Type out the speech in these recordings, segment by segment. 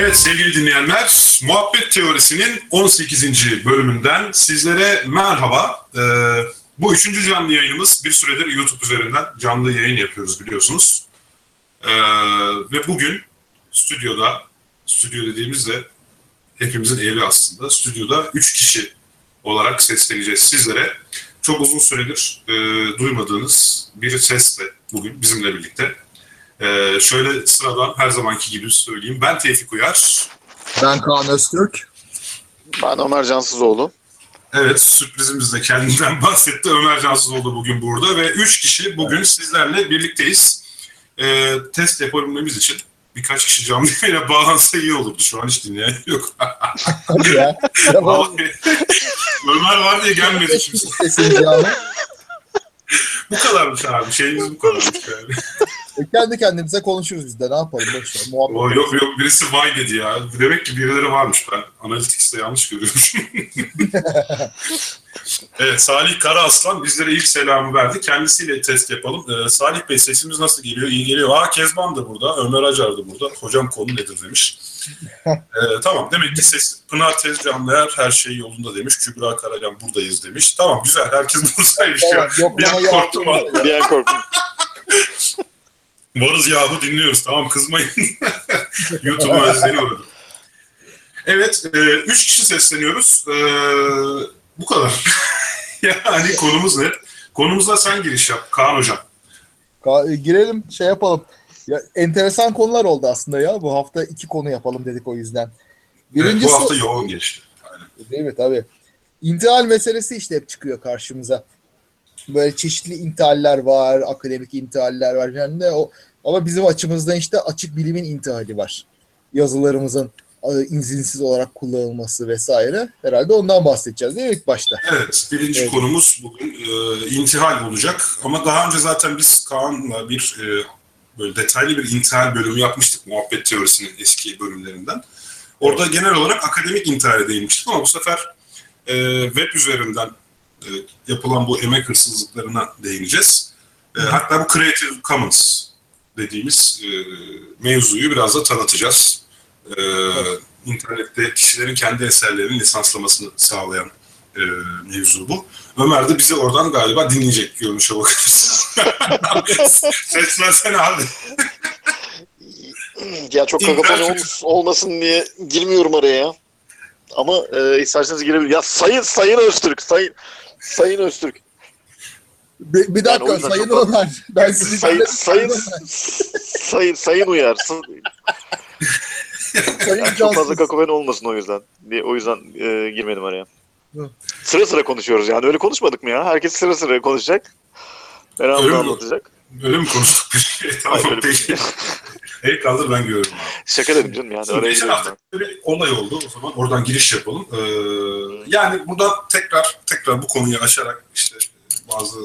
Evet sevgili dinleyenler, Muhabbet Teorisi'nin 18. bölümünden sizlere merhaba. Bu 3. canlı yayınımız. Bir süredir YouTube üzerinden canlı yayın yapıyoruz biliyorsunuz. Ve bugün stüdyoda, stüdyo dediğimizde hepimizin evi aslında, stüdyoda 3 kişi olarak sesleneceğiz sizlere. Çok uzun süredir duymadığınız bir sesle bugün bizimle birlikte. Şöyle sıradan her zamanki gibi söyleyeyim. Ben Tevfik Uyar. Ben Kaan Öztürk. Ben Ömer Cansızoğlu. Evet, sürprizimiz de kendinden bahsetti. Ömer Cansızoğlu bugün burada ve 3 kişi bugün sizlerle birlikteyiz. Test yapabilmemiz için birkaç kişi canlı ile bağlansa iyi olurdu. Şu an hiç dinleyen yok. Ömer var diye gelmedi şimdi. Bu kadarmış abi. Şeyimiz bu kadarmış yani. Kendi kendimize konuşuruz biz de. Ne yapalım? Boşver, yok birisi vay dedi ya. Demek ki birileri varmış. Ben Analytics'te yanlış görüyormuşum. Evet, Salih Karaaslan bizlere ilk selamı verdi. Kendisiyle test yapalım. Salih Bey, sesimiz nasıl geliyor? İyi geliyor. Kezban da burada. Ömer Acar da burada. Hocam konu nedir demiş. Tamam, demek ki ses Pınar Tezcan'la her şey yolunda demiş. Kübra Karaycan buradayız demiş. Tamam, güzel. Herkes buradaymış ya. Bir an korktum. Varız yahu, dinliyoruz. Tamam, kızmayın. YouTube'a özleni uğradım. Evet, 3 kişi sesleniyoruz. Bu kadar. Yani konumuz ne? Konumuza sen giriş yap Kaan Hocam. Girelim, şey yapalım. Ya, enteresan konular oldu aslında ya. Bu hafta 2 konu yapalım dedik o yüzden. Birincisi, evet, bu hafta yoğun geçti. Aynen. Değil mi? Tabii. İntihal meselesi işte hep çıkıyor karşımıza. Böyle çeşitli intihaller var, akademik intihaller var. Yani ama bizim açımızdan işte açık bilimin intihali var. Yazılarımızın izinsiz olarak kullanılması vesaire. Herhalde ondan bahsedeceğiz değil mi ilk başta? Evet, birinci konumuz bugün intihal olacak. Ama daha önce zaten biz Kaan'la bir böyle detaylı bir intihal bölümü yapmıştık Muhabbet Teorisi'nin eski bölümlerinden. Orada genel olarak akademik intihale değinmiştik ama bu sefer web üzerinden yapılan bu emek hırsızlıklarına değineceğiz. Hatta bu Creative Commons dediğimiz mevzuyu biraz da tanıtacağız. İnternette kişilerin kendi eserlerinin lisanslamasını sağlayan mevzu bu. Ömer de bizi oradan galiba dinleyecek görünüşe bakıyoruz. Seçmezsen abi. Ya çok kakapan olmasın diye girmiyorum araya. Ama isterseniz girebilir. Ya sayın Öztürk, sayın Öztürk. Bir dakika, yani sayın Ömer. Ben sizi sayın Uyar. Yani çok fazla kakofoni olmasın o yüzden. O yüzden girmedim araya. Sıra konuşuyoruz yani. Öyle konuşmadık mı ya? Herkes sıra konuşacak. Öyle anlatacak. Öyle mi konuştuk bir şey? Tamam. Hayır, peki. El kaldır, ben görüyorum. Şaka dedim canım yani. Şimdi geçen hafta bir olay oldu, o zaman oradan giriş yapalım. Yani burada tekrar bu konuyu açarak işte bazı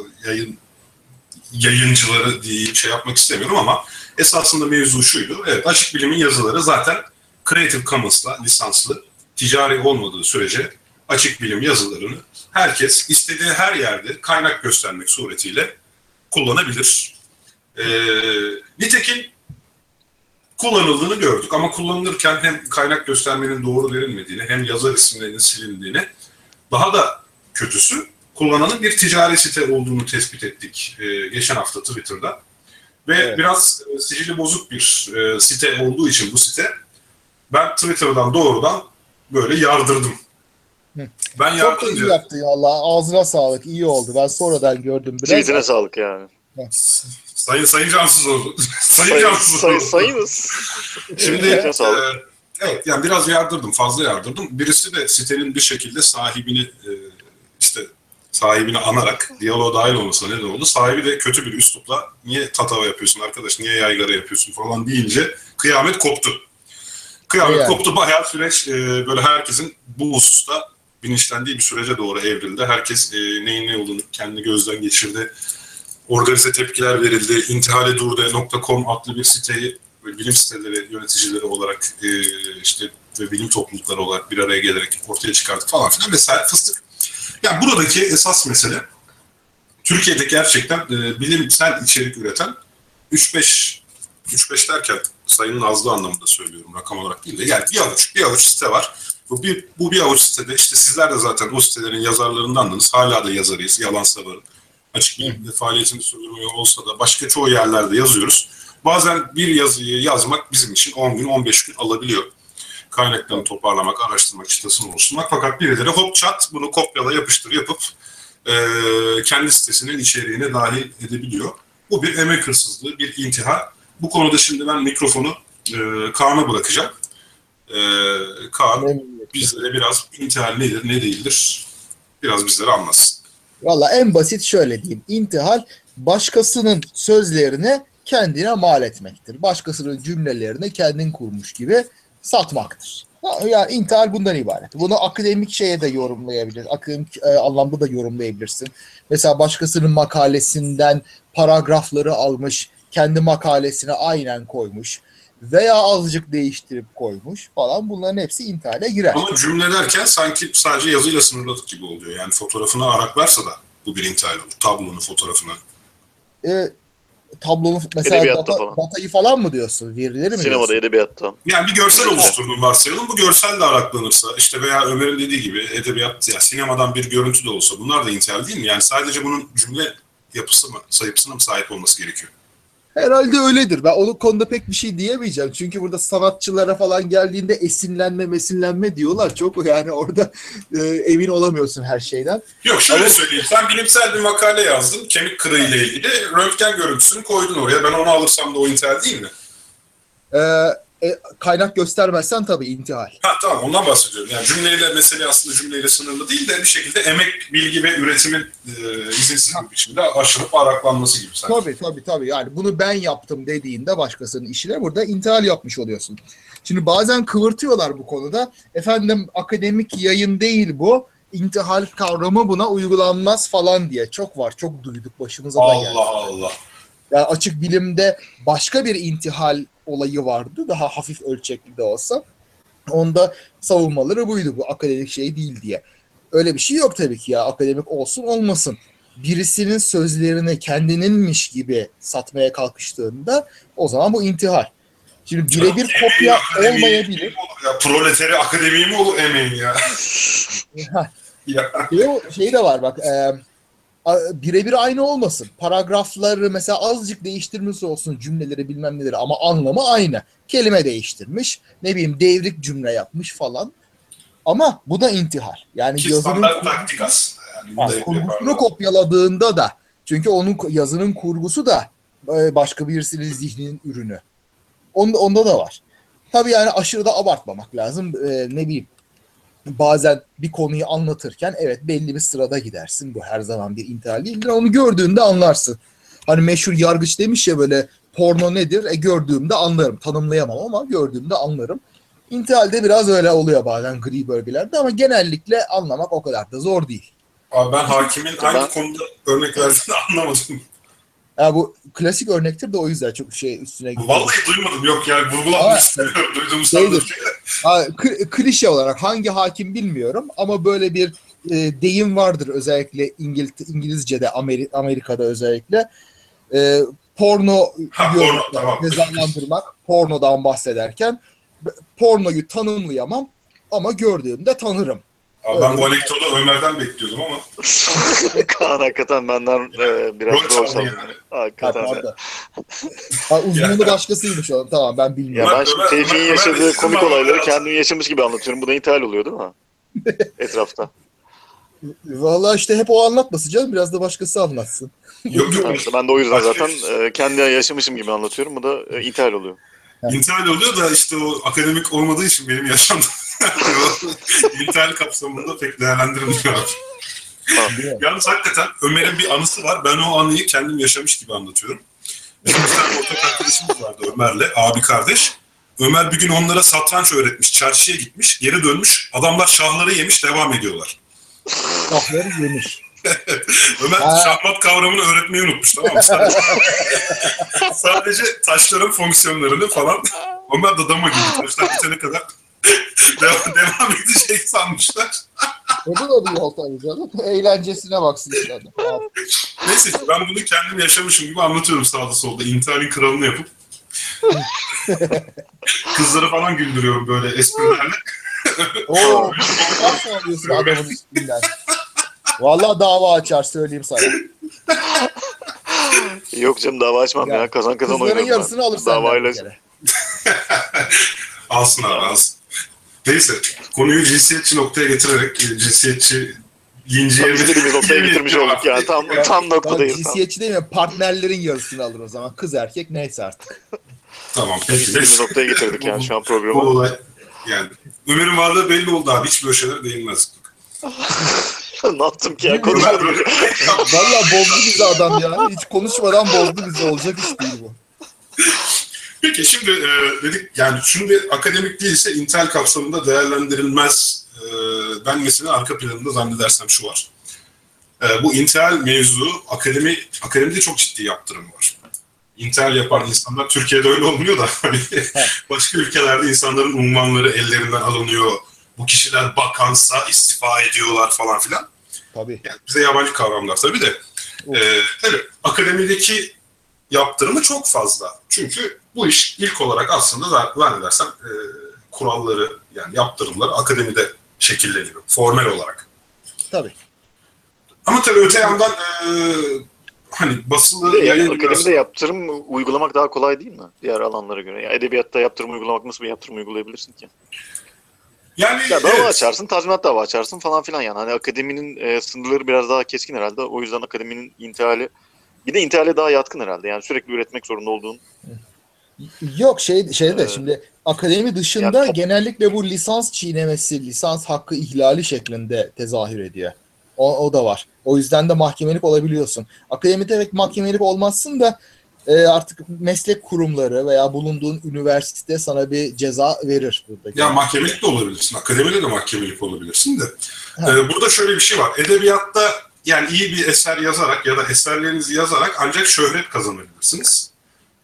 yayıncıları diye şey yapmak istemiyorum ama esasında mevzu şuydu. Evet, açık bilimin yazıları zaten Creative Commons'la lisanslı, ticari olmadığı sürece açık bilim yazılarını herkes istediği her yerde kaynak göstermek suretiyle kullanabilir. Nitekim kullanıldığını gördük ama kullanılırken hem kaynak göstermenin doğru verilmediğini hem yazar isimlerinin silindiğini, daha da kötüsü kullananın bir ticari site olduğunu tespit ettik geçen hafta Twitter'da. Ve biraz sicili bozuk bir site olduğu için bu site, ben Twitter'dan doğrudan böyle yardırdım. Ben çok iyi yaptın ya, Allah ağzına sağlık, iyi oldu. Ben sonradan gördüm biraz. Cildine sağlık yani. Sayın Cansızoğlu. Sayınız. Şimdi evet, yani biraz yardırdım, fazla yardırdım. Birisi de sitenin bir şekilde sahibini sahibini anarak diyaloğa dahil olmasına neden oldu. Sahibi de kötü bir üslupla niye tatava yapıyorsun arkadaş, niye yaygara yapıyorsun falan deyince kıyamet koptu. Bayağı süreç böyle herkesin bu hususta bilinçlendiği bir sürece doğru evrildi. Herkes neyin ne olduğunu kendi gözden geçirdi. Organize tepkiler verildi. intihaledur.com adlı bir siteyi bilim siteleri yöneticileri olarak ve bilim toplulukları olarak bir araya gelerek ortaya çıkardık falan filan vesaire fıstık. Yani buradaki esas mesele, Türkiye'de gerçekten bilimsel içerik üreten 3-5 derken sayının azlığı anlamında söylüyorum, rakam olarak değil de. Yani bir avuç site var. Bu bir avuç sitede, işte sizler de zaten o sitelerin yazarlarındandınız. Hala da yazarıyız, Yalansavar'ın. Açık bilimde faaliyetini sürdürmeye olsa da başka çoğu yerlerde yazıyoruz. Bazen bir yazıyı yazmak bizim için 10 gün, 15 gün alabiliyor. Kaynaklarını toparlamak, araştırmak, çıtasını oluşturmak. Fakat birileri hop çat bunu kopyala yapıştır yapıp kendi sitesinin içeriğine dahil edebiliyor. Bu bir emek hırsızlığı, bir intihar. Bu konuda şimdi ben mikrofonu Kaan'a bırakacağım. Kaan bizlere biraz intihar nedir, ne değildir biraz bizlere anlatsın. Valla en basit şöyle diyeyim. İntihar başkasının sözlerine kendine mal etmektir. Başkasının cümlelerini kendin kurmuş gibi satmaktır. Yani intihar bundan ibaret. Bunu akademik şeye de yorumlayabilirsin. Akademik anlamda da yorumlayabilirsin. Mesela başkasının makalesinden paragrafları almış, kendi makalesine aynen koymuş veya azıcık değiştirip koymuş falan, bunların hepsi intihale girer. Ama cümle derken sanki sadece yazıyla sınırladık gibi oluyor. Yani fotoğrafına arak varsa da bu bir intihal olur. Tablonun fotoğrafına. Tablonun mesela datayı falan mı diyorsun? Verileri mi? Sinemada, edebiyatta. Yani bir görsel oluşturduğunu varsayalım. Bu görsel de araklanırsa işte veya Ömer'in dediği gibi edebiyat, yani sinemadan bir görüntü de olsa bunlar da intihal değil mi? Yani sadece bunun cümle yapısı mı, sayısına mı sahip olması gerekiyor? Herhalde öyledir. Ben onun konuda pek bir şey diyemeyeceğim. Çünkü burada sanatçılara falan geldiğinde esinlenme diyorlar. Çok yani orada emin olamıyorsun her şeyden. Yok şöyle söyleyeyim. Sen bilimsel bir makale yazdın kemik kırığı ile ilgili. Röntgen görüntüsünü koydun oraya. Ben onu alırsam da o intihal değil mi? Kaynak göstermezsen tabii intihal. Ha tamam, ondan bahsediyorum. Yani cümleyle mesele aslında cümleyle sınırlı değil de bir şekilde emek, bilgi ve üretimin izinsiz bir biçimde aşılıp araklanması gibi sanki. Tabii. Yani bunu ben yaptım dediğinde başkasının işine burada intihal yapmış oluyorsun. Şimdi bazen kıvırtıyorlar bu konuda. Efendim akademik yayın değil bu. İntihal kavramı buna uygulanmaz falan diye. Çok var. Çok duyduk. Başımıza da geldi. Allah. Yani açık bilimde başka bir intihal olayı vardı. Daha hafif ölçekli de olsa. Onda savunmaları buydu. Bu akademik şey değil diye. Öyle bir şey yok tabii ki ya. Akademik olsun olmasın. Birisinin sözlerini kendininmiş gibi satmaya kalkıştığında o zaman bu intihal. Şimdi birebir kopya olmayabilir. Proleteri akademiyi mi olur emeğin ya? Şey de var bak. Birebir aynı olmasın. Paragrafları mesela azıcık değiştirmesi olsun, cümleleri bilmem neleri, ama anlamı aynı. Kelime değiştirmiş, ne bileyim devrik cümle yapmış falan. Ama bu da intihal. Yani ki yazının kurgusunu kopyaladığında da, çünkü onun yazının kurgusu da başka birisinin zihninin ürünü. Onda da var. Tabii yani aşırı da abartmamak lazım. Ne bileyim. Bazen bir konuyu anlatırken evet belli bir sırada gidersin. Bu her zaman bir intihal değildir. Onu gördüğünde anlarsın. Hani meşhur yargıç demiş ya böyle, porno nedir? Gördüğümde anlarım. Tanımlayamam ama gördüğümde anlarım. İntihalde biraz öyle oluyor bazen gri bölgelerde ama genellikle anlamak o kadar da zor değil. Abi ben hakimin aynı konuda örnek verdiğini anlamadım. Yani bu klasik örnektir de o yüzden çok şey üstüne gidiyor. Vallahi duymadım, yok yani vurgulanmak istemiyorum. Duyduğumu sandım. Klişe olarak hangi hakim bilmiyorum ama böyle bir deyim vardır özellikle İngilizce'de, Amerika'da özellikle. Porno cezalandırmak, pornodan bahsederken pornoyu tanımlayamam ama gördüğümde tanırım. Abi ben bu anekdotu Ömer'den bekliyordum ama. Kaan hakikaten benden biraz zor yani. Hakikaten. Uzmanı başkasıymış oğlum. Tamam ben bilmiyorum. Ya ben şimdi Tevfik'in yaşadığı komik olayları kendimi yaşamış gibi anlatıyorum. Bu da intihal oluyor değil mi? Etrafta. Valla işte hep o anlatmasın canım. Biraz da başkası anlatsın. Yok. İşte ben de o yüzden zaten kendi yaşamışım gibi anlatıyorum. Bu da intihal oluyor. İntihal oluyor da işte o akademik olmadığı için benim yaşamda intihal kapsamında pek değerlendirilmiyor. Yalnız hakikaten Ömer'in bir anısı var. Ben o anıyı kendim yaşamış gibi anlatıyorum. Bizim bir tane ortak arkadaşımız vardı Ömer'le, abi kardeş. Ömer bir gün onlara satranç öğretmiş, çarşıya gitmiş, geri dönmüş. Adamlar şahları yemiş, devam ediyorlar. Şahları yemiş. Ömer şahmat kavramını öğretmeyi unutmuş, tamam mı? Sadece taşların fonksiyonlarını falan. Ömer de dama gibi taşlar bitene kadar devam edecek sanmışlar. O da bir yoldan canım. Eğlencesine baksın. Neyse ben bunu kendim yaşamışım gibi anlatıyorum sağda solda. İntihalin kralını yapıp Kızları falan güldürüyorum böyle esprilerle. Ooo. Nasıl oluyorsun adamın üstünden? Valla dava açar söyleyeyim sana. Yok canım dava açmam ya. Kazan kazan oynuyorum. Kızların yarısını alır senden bir kere. Alsın abi alsın. Neyse konuyu cinsiyetçi noktaya getirerek cinsiyetçi yinciye bir noktaya getirmiş olduk ya. Tam noktadayız. Cinsiyetçi değil mi? Partnerlerin yarısını alır o zaman. Kız erkek neyse artık. Tamam. Bir noktaya getirdik yani şu an programı. Bu olay yani. Ömer'in varlığı belli oldu abi. Hiç böyle şeyler değinmez. Ne yaptım ki ya? Konuşmadım. Valla bozdu bizi adam ya. Hiç konuşmadan bozdu bizi. Olacak iş değil bu. Peki şimdi dedik yani şimdi akademik değilse intel kapsamında değerlendirilmez. Ben mesela arka planında zannedersem şu var. Bu intel mevzu akademide çok ciddi yaptırım var. İntel yapan insanlar Türkiye'de öyle olmuyor da başka ülkelerde insanların unvanları ellerinden alınıyor. Bu kişiler bakansa istifa ediyorlar falan filan. Tabii. Yani bize yabancı kavramlar tabii de. Tabii akademideki yaptırımı çok fazla. Çünkü bu iş ilk olarak aslında zannedersem kuralları yani yaptırımları akademide şekilleniyor. Formal olarak. Tabii. Ama tabii öte yandan hani basılı... akademide yaptırım uygulamak daha kolay değil mi? Diğer alanlara göre. Yani edebiyatta yaptırım uygulamak nasıl bir yaptırım uygulayabilirsin ki? Yani ya dava açarsın, tazminat dava açarsın falan filan yani. Hani akademinin sınırları biraz daha keskin herhalde. O yüzden akademinin intihali... Bir de intihale daha yatkın herhalde. Yani sürekli üretmek zorunda olduğun... Yok şeyde şimdi akademi dışında yani, genellikle bu lisans çiğnemesi, lisans hakkı ihlali şeklinde tezahür ediyor. O da var. O yüzden de mahkemelik olabiliyorsun. Akademide evet mahkemelik olmazsın da artık meslek kurumları veya bulunduğun üniversite sana bir ceza verir. Buradaki. Ya mahkemelik de olabilirsin. Akademide de mahkemelik olabilirsin de. Burada şöyle bir şey var. Edebiyatta yani iyi bir eser yazarak ya da eserlerinizi yazarak ancak şöhret kazanabilirsiniz.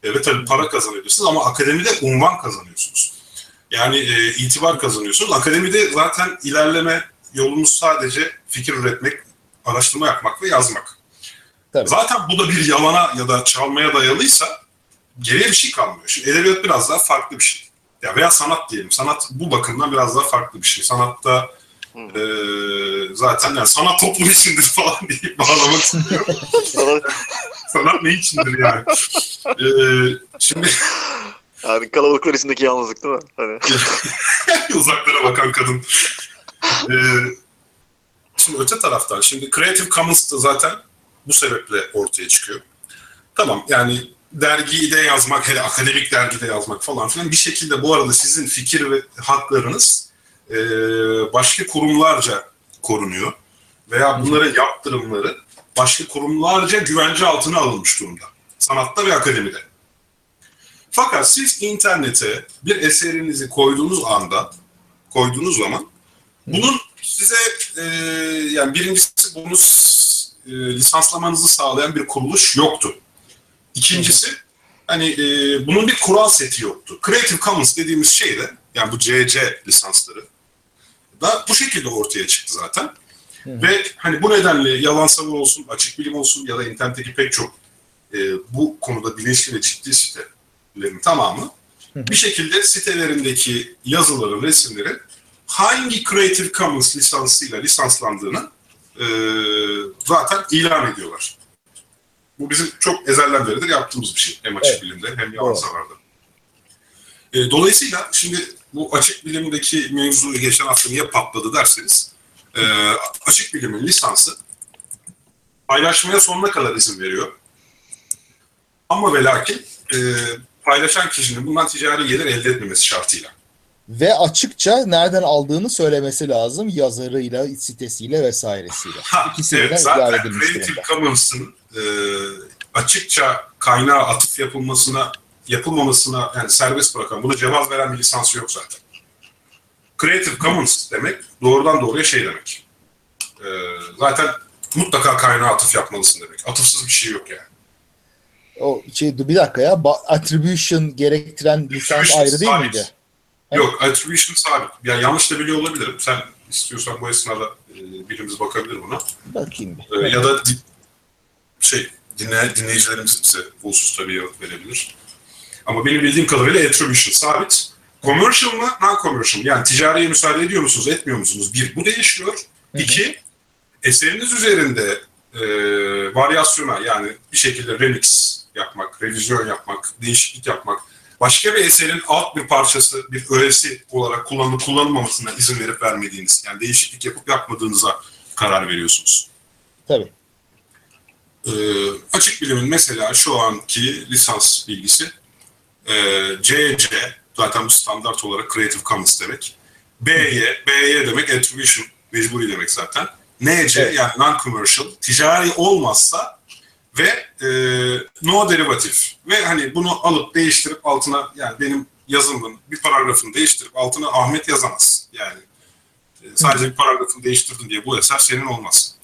Evet tabii para kazanıyorsunuz ama akademide unvan kazanıyorsunuz. Yani itibar kazanıyorsunuz. Akademide zaten ilerleme yolumuz sadece fikir üretmek, araştırma yapmak ve yazmak. Tabii. Zaten bu da bir yalana ya da çalmaya dayalıysa geriye bir şey kalmıyor. Şimdi edebiyat biraz daha farklı bir şey. Ya veya sanat diyelim. Sanat bu bakımdan biraz daha farklı bir şey. Sanatta zaten yani sanat toplum içindir falan deyip bağlamak istiyorum. Sanat ne içindir yani? Şimdi... Yani kalabalıklar içindeki yalnızlık değil mi? Hani. Uzaklara bakan kadın. Şimdi öte taraftan, şimdi Creative Commons da zaten bu sebeple ortaya çıkıyor. Tamam yani dergiyi de yazmak, hele akademik dergide yazmak falan filan bir şekilde bu arada sizin fikir ve haklarınız başka kurumlarca korunuyor. Veya bunların yaptırımları başka kurumlarca güvence altına alınmış durumda. Sanatta ve akademide. Fakat siz internete bir eserinizi koyduğunuz zaman bunun size yani birincisi bunu lisanslamanızı sağlayan bir kuruluş yoktu. İkincisi hani bunun bir kural seti yoktu. Creative Commons dediğimiz şey de yani bu CC lisansları da bu şekilde ortaya çıktı zaten. Ve hani bu nedenle Yalansavar olsun, Açık Bilim olsun ya da internetteki pek çok bu konuda bilinçli ve ciddi sitelerin tamamı bir şekilde sitelerindeki yazıları, resimleri hangi Creative Commons lisansıyla lisanslandığını zaten ilan ediyorlar. Bu bizim çok ezelden beridir yaptığımız bir şey. Hem Açık Bilim'de hem Yalansavar'da. Dolayısıyla şimdi bu Açık Bilim'deki mevzu geçen hafta niye patladı derseniz Açık Bilim'in lisansı paylaşmaya sonuna kadar izin veriyor. Ama ve lakin paylaşan kişinin bundan ticari gelir elde etmemesi şartıyla. Ve açıkça nereden aldığını söylemesi lazım yazarıyla, sitesiyle vesairesiyle. İkisiyle evet, zaten Creative Commons'ın açıkça kaynağa atıf yapılmamasına yani serbest bırakan, buna cevaz veren bir lisansı yok zaten. Creative Commons demek doğrudan doğruya şey demek. Zaten mutlaka kaynağa atıf yapmalısın demek. Atıfsız bir şey yok yani. O şey bir dakika ya attribution gerektiren lisans ayrı değil miydi? Yok, attribution sabit. Yani yanlış da biliyor olabilirim. Sen istiyorsan bu esnada birimiz bakabilir buna. Bakayım bir. Ya da dinleyicilerimiz bize bu hususta bir yanıt verebilir. Ama benim bildiğim kadarıyla attribution sabit. Commercial mı, non-commercial mı? Yani ticariye müsaade ediyor musunuz, etmiyor musunuz? Bir, bu değişiyor. Hı-hı. İki, eseriniz üzerinde varyasyona, yani bir şekilde remix yapmak, revizyon yapmak, değişiklik yapmak, başka bir eserin alt bir parçası, bir öğesi olarak kullanılıp kullanılmamasına izin verip vermediğiniz, yani değişiklik yapıp yapmadığınıza karar veriyorsunuz. Tabii. Açık bilimin mesela şu anki lisans bilgisi CC, zaten bu standart olarak Creative Commons demek. BY demek attribution, mecburi demek zaten. NC, evet, yani non-commercial, ticari olmazsa ve no derivative. Ve hani bunu alıp değiştirip altına, yani benim yazımın bir paragrafını değiştirip altına Ahmet yazamaz. Yani sadece bir paragrafını değiştirdin diye bu eser senin olmaz.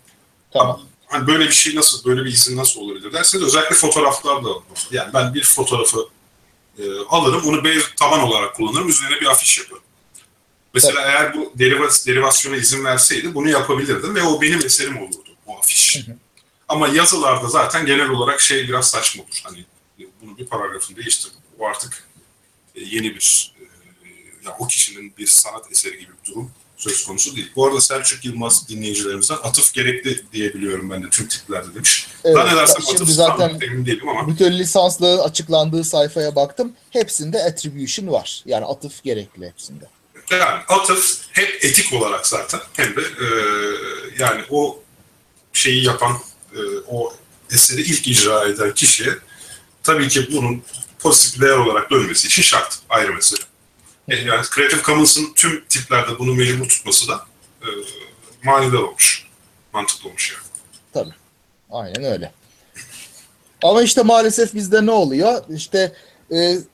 Tamam. Hani böyle bir şey nasıl, böyle bir izin nasıl olabilir derseniz, özellikle fotoğraflar da var. Yani ben bir fotoğrafı alırım, onu bir taban olarak kullanırım, üzerine bir afiş yaparım. Mesela evet, eğer bu derivasyona izin verseydi bunu yapabilirdim ve o benim eserim olurdu, o afiş. Hı hı. Ama yazılarda zaten genel olarak şey biraz saçma olur. Hani bunu bir paragrafını değiştirdim, o artık yeni bir, yani o kişinin bir sanat eseri gibi bir durum söz konusu değil. Bu arada Selçuk Yılmaz dinleyicilerimizden atıf gerekli diyebiliyorum ben de tüm tiplerde demiş. Evet, daha ne dersem atıf zaten emin değilim ama. Bütün lisanslı açıklandığı sayfaya baktım. Hepsinde attribution var. Yani atıf gerekli hepsinde. Yani atıf hep etik olarak zaten, hem de yani o şeyi yapan, o eseri ilk icra eden kişiye tabii ki bunun pozitif değer olarak dönmesi için şart, ayrı mesele. Yani Creative Commons'ın tüm tiplerde bunu mecbur tutması da manidar olmuş, mantıklı olmuş yani. Tabii, aynen öyle. Ama işte maalesef bizde ne oluyor? İşte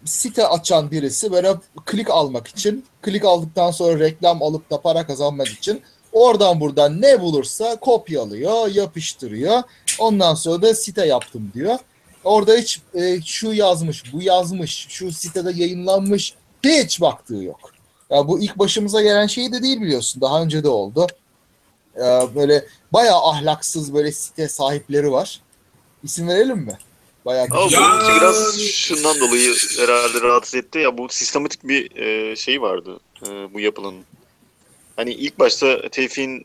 site açan birisi böyle klik almak için, klik aldıktan sonra reklam alıp da para kazanmak için oradan buradan ne bulursa kopyalıyor, yapıştırıyor. Ondan sonra da site yaptım diyor. Orada hiç şu yazmış, bu yazmış, şu sitede yayınlanmış, hiç baktığı yok. Ya bu ilk başımıza gelen şey de değil, biliyorsun. Daha önce de oldu. Böyle bayağı ahlaksız böyle site sahipleri var. İsim verelim mi? Bayağı ya, biraz şundan dolayı herhalde rahatsız etti. Ya bu sistematik bir şey vardı bu yapılan. Hani ilk başta Tevfik'in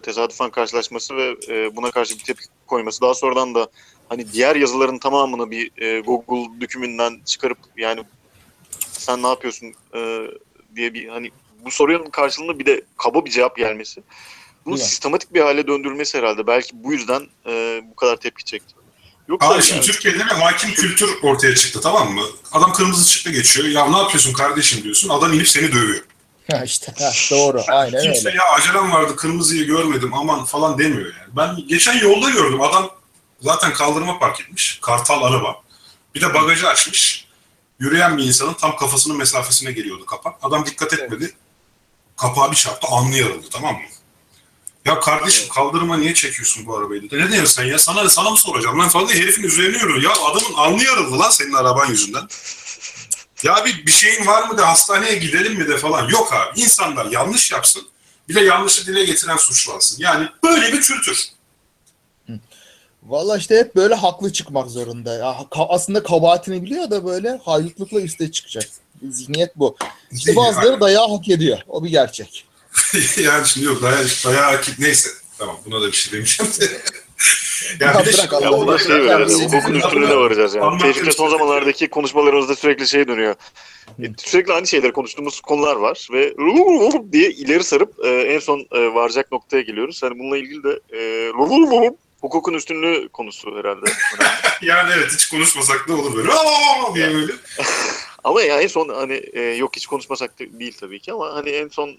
tesadüfen karşılaşması ve buna karşı bir tepki koyması. Daha sonradan da hani diğer yazıların tamamını bir Google dökümünden çıkarıp, yani sen ne yapıyorsun diye bir, hani bu sorunun karşılığında bir de kaba bir cevap gelmesi. Bunu sistematik bir hale döndürmesi herhalde. Belki bu yüzden bu kadar tepki çekti. Yoksa şimdi yani, Türkiye'de bir hakim kültür ortaya çıktı, tamam mı? Adam kırmızı ışıkta geçiyor. Ya ne yapıyorsun kardeşim diyorsun. Adam inip seni dövüyor. İşte doğru. Aynen öyle. Kimse ya acelem vardı, kırmızıyı görmedim aman falan demiyor yani. Ben geçen yolda gördüm, adam zaten kaldırıma park etmiş. Kartal araba. Bir de bagajı açmış. Yürüyen bir insanın tam kafasının mesafesine geliyordu kapak. Adam dikkat etmedi. Evet. Kapağı bir çarptı, alnı yarıldı, tamam mı? Ya kardeşim kaldırıma niye çekiyorsun bu arabayı dedi. Ne diyorsun sen ya? Sana mı soracağım lan falan diye herifin üzerine yürüyor. Ya adamın alnı yarıldı lan senin araban yüzünden. Ya bir şeyin var mı de hastaneye gidelim mi de falan. Yok abi, insanlar yanlış yapsın. Bir de yanlışı dile getiren suçlansın. Yani böyle bir kültür. Valla işte hep böyle haklı çıkmak zorunda. Ya, aslında kabahatini biliyor da böyle haylutlıkla üste çıkacak. Zihniyet bu. İşte bazıları yani dayağı hak ediyor. O bir gerçek. Yani şimdi yok dayağı hak ediyor. Neyse. Tamam, buna da bir şey demeyeceğim. Ya bir de bırak, ya bu da şey böyle, hukukun üstüne de varacağız yani. Tevfik'le son zamanlardaki konuşmalarımızda sürekli şey dönüyor. Sürekli aynı şeyleri konuştuğumuz konular var ve diye ileri sarıp en son varacak noktaya geliyoruz. Hani bununla ilgili de hukukun üstünlüğü konusu herhalde. Yani evet, hiç konuşmasak da olur böyle. Yani böyle. Ama ya en son hani yok hiç konuşmasak da değil tabii ki, ama hani en son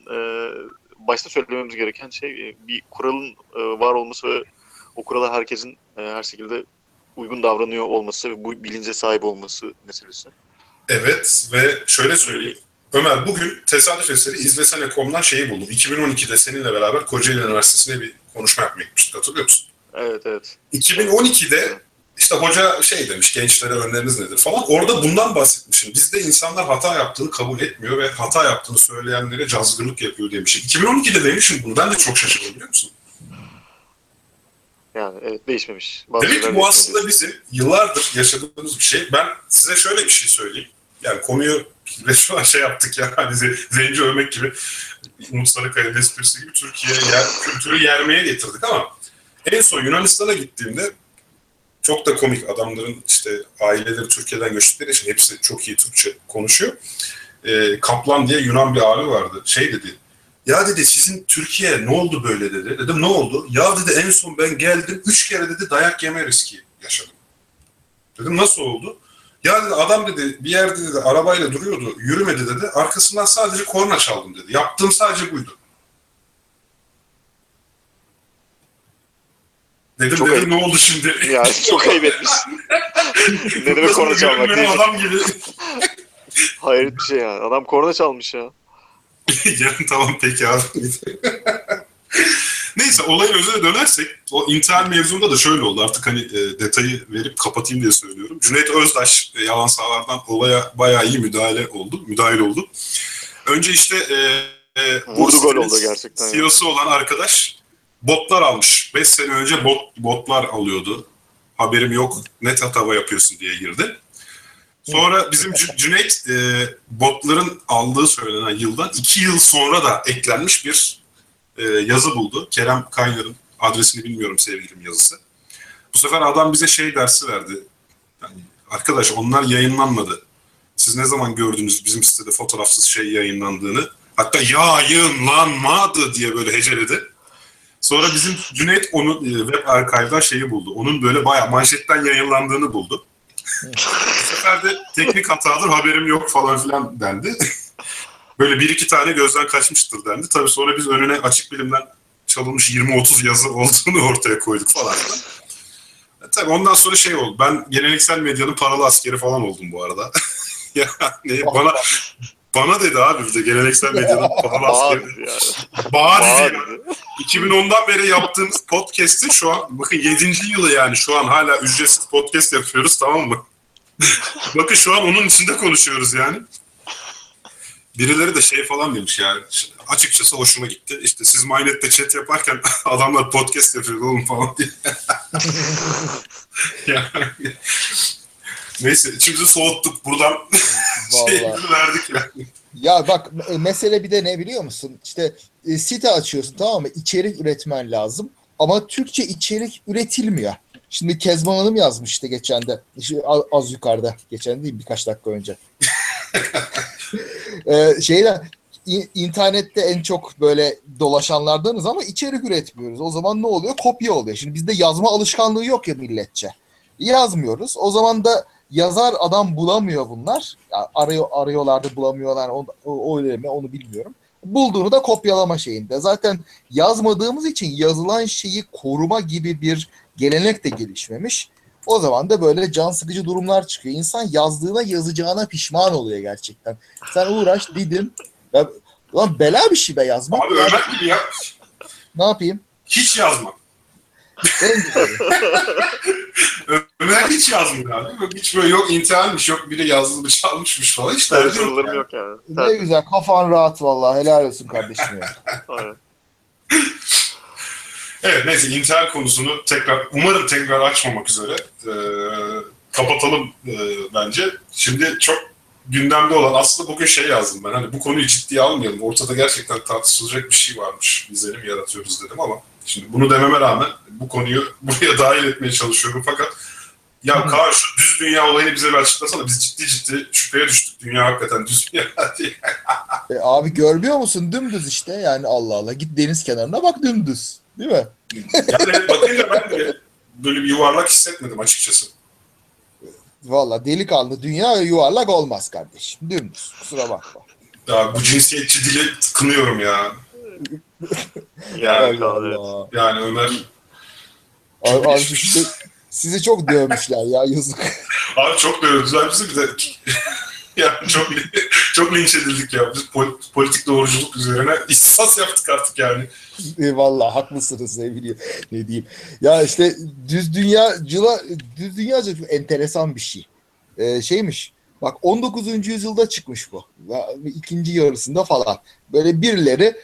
başta söylememiz gereken şey bir kuralın var olması ve o kurala herkesin her şekilde uygun davranıyor olması ve bu bilince sahip olması meselesi. Evet ve şöyle söyleyeyim. Ömer, bugün tesadüf eseri izlesene.com'dan şeyi buldum. 2012'de seninle beraber Kocaeli Üniversitesi'ne bir konuşma yapmaya gitmiştik. Hatırlıyor musun? Evet. 2012'de işte hoca şey demiş, gençlere önleriniz nedir falan. Orada bundan bahsetmişim. Bizde insanlar hata yaptığını kabul etmiyor ve hata yaptığını söyleyenlere cazgırlık yapıyor demişim. 2012'de demişim bunu. Ben de çok şaşırdım, biliyor musun? Yani evet, değişmemiş. Demek ki bu aslında bizim yıllardır yaşadığımız bir şey. Ben size şöyle bir şey söyleyeyim. Yani konuyu şu an şey yaptık ya, hani zenci övmek gibi, Umut Sarıkaya esprisi gibi Türkiye kültürü yermeye getirdik ama en son Yunanistan'a gittiğimde çok da komik, adamların işte aileleri Türkiye'den göçtükleri için hepsi çok iyi Türkçe konuşuyor. Kaplan diye Yunan bir abi vardı. Şey dedi, ya dedi sizin Türkiye ne oldu böyle dedi. Dedim ne oldu? Ya dedi en son ben geldim 3 kere dedi dayak yeme riski yaşadım. Dedim nasıl oldu? Ya dedi adam dedi bir yerde dedi arabayla duruyordu, yürümedi dedi. Arkasından sadece korna çaldım dedi. Yaptığım sadece buydu. Dedim çok dedim ayıp. Ne oldu şimdi? Ya çok ayıp etmiş. Ne demek korna çalmak değil mi? Adam gibi. Hayır bir şey ya. Adam korna çalmış ya. Yani tamam peki abi. Neyse olayın özüne dönersek o intihar mevzumda da şöyle oldu. Artık hani detayı verip kapatayım diye söylüyorum. Cüneyt Özdaş Yalansavar'dan olaya bayağı iyi müdahil oldu. Önce işte Borsa CEO'su olan arkadaş botlar almış. 5 sene önce botlar alıyordu. Haberim yok. Ne tatava yapıyorsun diye girdi. Sonra bizim Cüneyt botların aldığı söylenen yıldan 2 yıl sonra da eklenmiş bir yazı buldu. Kerem Kaynar'ın adresini bilmiyorum sevgilim yazısı. Bu sefer adam bize şey dersi verdi. Yani, arkadaş onlar yayınlanmadı. Siz ne zaman gördünüz bizim sitede fotoğrafsız şey yayınlandığını? Hatta yayınlanmadı diye böyle heceledi. Sonra bizim Cüneyt onu web arşivden şeyi buldu. Onun böyle bayağı manşetten yayınlandığını buldu. Bu sefer de teknik hatadır haberim yok falan filan dendi. Böyle 1-2 tane gözden kaçmıştır dendi. Tabii sonra biz önüne açık bilimden çalınmış 20-30 yazı olduğunu ortaya koyduk falan. Tabii ondan sonra şey oldu. Ben geleneksel medyanın paralı askeri falan oldum bu arada. Yani bana dedi abi bize geleneksel medyanın paralı askeri. Bağır dedi. 2010'dan beri yaptığımız podcast'in şu an bakın 7. yılı, yani şu an hala ücretsiz podcast yapıyoruz, tamam mı? Bakın şu an onun içinde konuşuyoruz yani. Birileri de şey falan demiş yani, açıkçası hoşuma gitti. İşte siz MyNet'te chat yaparken adamlar podcast yapıyor oğlum falan diye. Yani. Neyse içimizi soğuttuk buradan. Şeyimizi verdik yani. Ya bak mesele bir de ne biliyor musun? İşte site açıyorsun, tamam mı? İçerik üretmen lazım. Ama Türkçe içerik üretilmiyor. Şimdi Kezban Hanım yazmıştı geçen de. Az yukarıda. Geçen değil, birkaç dakika önce. İnternette en çok böyle dolaşanlardanız ama içerik üretmiyoruz. O zaman ne oluyor? Kopya oluyor. Şimdi bizde yazma alışkanlığı yok ya milletçe. Yazmıyoruz. O zaman da yazar adam bulamıyor bunlar. Yani arıyorlardı bulamıyorlar. Onu bilmiyorum. Bulduğunu da kopyalama şeyinde. Zaten yazmadığımız için yazılan şeyi koruma gibi bir gelenek de gelişmemiş. O zaman da böyle can sıkıcı durumlar çıkıyor. İnsan yazdığına yazacağına pişman oluyor gerçekten. Sen uğraş dedin. Lan bela bir şey be yazmak. Abi Ömer gibi ya. Ne yapayım? Hiç yazma. Ömer hiç yazmıyor abi. Hiç böyle yok intiharmış, yok biri yazılmış almışmış falan. Hiç tercihlerim yok yani. Ne güzel, kafan rahat vallahi. Helal olsun kardeşim ya. Aynen. Evet, neyse intihar konusunu umarım tekrar açmamak üzere kapatalım bence. Şimdi çok gündemde olan, aslında bugün şey yazdım ben, hani bu konuyu ciddiye almayalım, ortada gerçekten tartışılacak bir şey varmış, izlenim yaratıyoruz dedim ama şimdi bunu dememe rağmen bu konuyu buraya dahil etmeye çalışıyorum fakat ya Kaan şu düz dünya olayını bize bir açıklasana, biz ciddi şüpheye düştük, dünya hakikaten düz dünya diye. Abi görmüyor musun, dümdüz işte yani, Allah Allah, git deniz kenarına bak dümdüz. Değil mi? Yani bakınca ben de böyle bir yuvarlak hissetmedim açıkçası. Valla delikanlı dünya yuvarlak olmaz kardeşim. Dümdüz. Kusura bakma. Ya bu cinsiyetçi dile kınıyorum ya. Yani, Allah. Yani Ömer... Abi sizi çok dövmüşler ya, yazık. Abi çok dövmüşler bizi bir de. Yani çok linç edildik ya. Biz politik doğruculuk üzerine ihsas yaptık artık yani. Vallahi haklısınız, ne bileyim. Ne diyeyim? Ya işte düz dünyaca enteresan bir şey. Şeymiş. Bak 19. yüzyılda çıkmış bu. 2. yarısında falan. Böyle birileri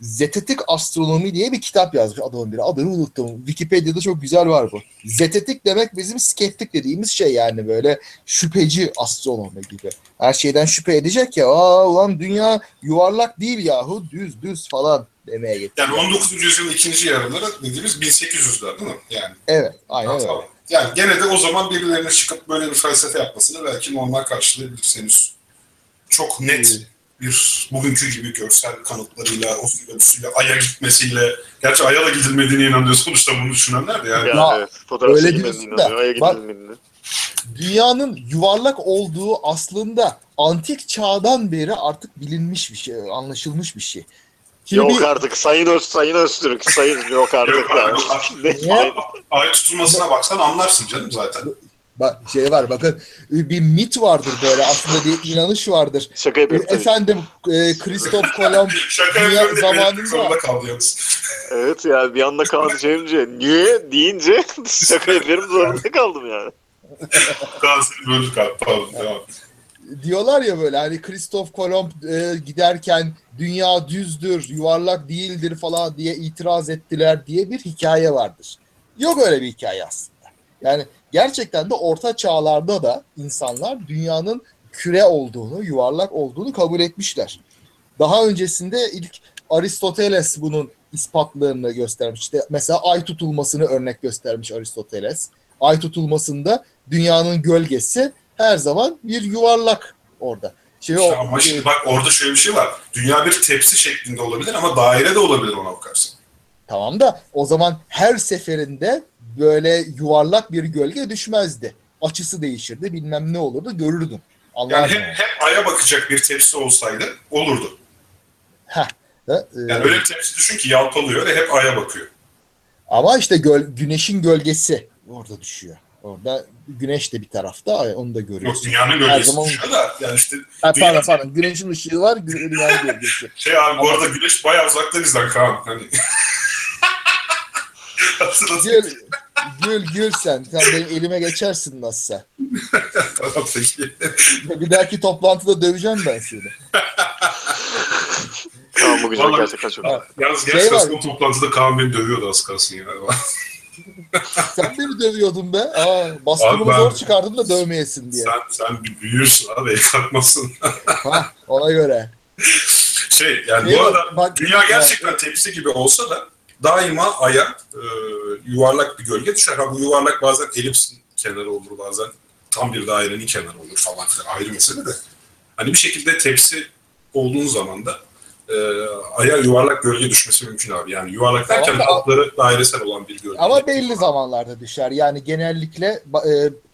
Zetetik astronomi diye bir kitap yazmış adamın biri. Adını unuttum. Wikipedia'da çok güzel var bu. Zetetik demek bizim skeptik dediğimiz şey, yani böyle şüpheci astronomi gibi. Her şeyden şüphe edecek ya. Aa ulan dünya yuvarlak değil yahu, düz falan demeye getiriyor. Yani 19. yüzyılın ikinci yarıları dediğimiz 1800'ler değil mi? Yani. Evet, aynen öyle. Tamam. Yani gene de o zaman birilerine çıkıp böyle bir felsefe yapmasını belki normal karşılayabilirseniz. Çok net bir bugünkü gibi görsel kanıtlarıyla, o suyla, bu suyla, Ay'a gitmesiyle. Gerçi Ay'a da gidilmediğine inanıyor sonuçta bunu düşünenler de yani. Ya, evet, fotoğrafçı gidilmediğine inanıyor, Ay'a gidilmediğine. Dünyanın yuvarlak olduğu aslında antik çağdan beri artık bilinmiş bir şey, anlaşılmış bir şey. Şimdi yok artık Sayın Öztürk, Sayın yok artık. Ay tutulmasına baksan anlarsın canım zaten. Bak şey var, bakın bir mit vardır böyle aslında, bir inanış vardır. Şaka yapıyorum. Efendim Christoph Kolomb dünya zamanında kalıyoruz. Evet yani bir anda kaldı şeyimce. Niye deyince şaka yapıyorum, zorunda kaldım yani. Daha seni böldük abi, pardon devam. Diyorlar ya böyle hani Christoph Kolomb giderken dünya düzdür, yuvarlak değildir falan diye itiraz ettiler diye bir hikaye vardır. Yok öyle bir hikaye aslında. Yani gerçekten de orta çağlarda da insanlar dünyanın küre olduğunu, yuvarlak olduğunu kabul etmişler. Daha öncesinde ilk Aristoteles bunun ispatlarını göstermiş. İşte mesela ay tutulmasını örnek göstermiş Aristoteles. Ay tutulmasında dünyanın gölgesi her zaman bir yuvarlak orada. Ama şimdi bak orada şöyle bir şey var. Dünya bir tepsi şeklinde olabilir ama daire de olabilir ona bakarsın. Tamam da o zaman her seferinde böyle yuvarlak bir gölge düşmezdi. Açısı değişirdi, bilmem ne olurdu, görürdün. Yani hep aya bakacak bir tepsi olsaydı olurdu. Heh. Yani öyle bir tepsi düşün ki yalpalıyor ve hep aya bakıyor. Ama işte güneşin gölgesi orada düşüyor. Orada güneş de bir tarafta, onu da görüyorsun. Yok, dünyanın gölgesi zaman... düşüyor da. Yani işte pardon, güneşin ışığı var, dünyanın gölgesi. Abi bu arada güneş bayağı uzakta bizden Kaan. Hani... gül sen benim elime geçersin nasılsa. Tamam peki. Bir dahaki toplantıda döveceğim ben seni. Tamam bu güzel gerçekten çok. Yalnız gerçekten o toplantıda Kaan beni dövüyordu az kalsın yani. Sen beni dövüyordun be. Baskımı zor çıkardım da dövmeyesin diye. Sen büyürsün abi, kalkmasın. Ona göre. Yani bu arada bak, dünya gerçekten tepsi gibi olsa da daima aya yuvarlak bir gölge düşer. Bu yuvarlak bazen elipsin kenarı olur, bazen tam bir dairenin kenarı olur falan filan, ayrı mesele de. Hani bir şekilde tepsi olduğun zaman da aya yuvarlak gölge düşmesi mümkün abi. Yani yuvarlak derken altları dairesel olan bir gölge. Ama belli zamanlarda düşer. Yani genellikle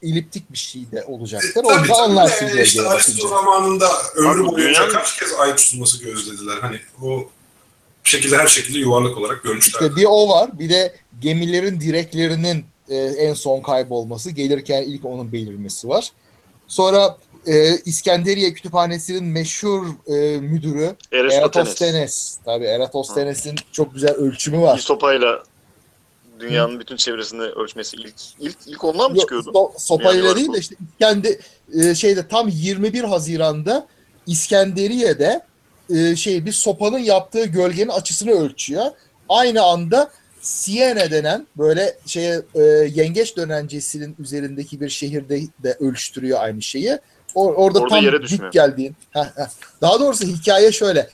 eliptik bir şey de olacaktır. Orada anlarsın gölgeyi. İşte Aristo zamanında ömrü boyunca kaç kez ay tutulması gözlediler. Hani o şekilde her şekilde yuvarlak olarak görmüşler. İşte bir o var, bir de gemilerin direklerinin en son kaybolması, gelirken ilk onun belirmesi var. Sonra İskenderiye Kütüphanesi'nin meşhur müdürü Eratosthenes. Tabii Eratosthenes'in çok güzel ölçümü var. Bir sopayla dünyanın bütün çevresini ölçmesi ilk ondan mı çıkıyordu? Sopayla değil de işte tam 21 Haziran'da İskenderiye'de bir sopanın yaptığı gölgenin açısını ölçüyor. Aynı anda Siena denen böyle yengeç dönencesinin üzerindeki bir şehirde de ölçtürüyor aynı şeyi. Orada tam dik geldiğin. Daha doğrusu hikaye şöyle.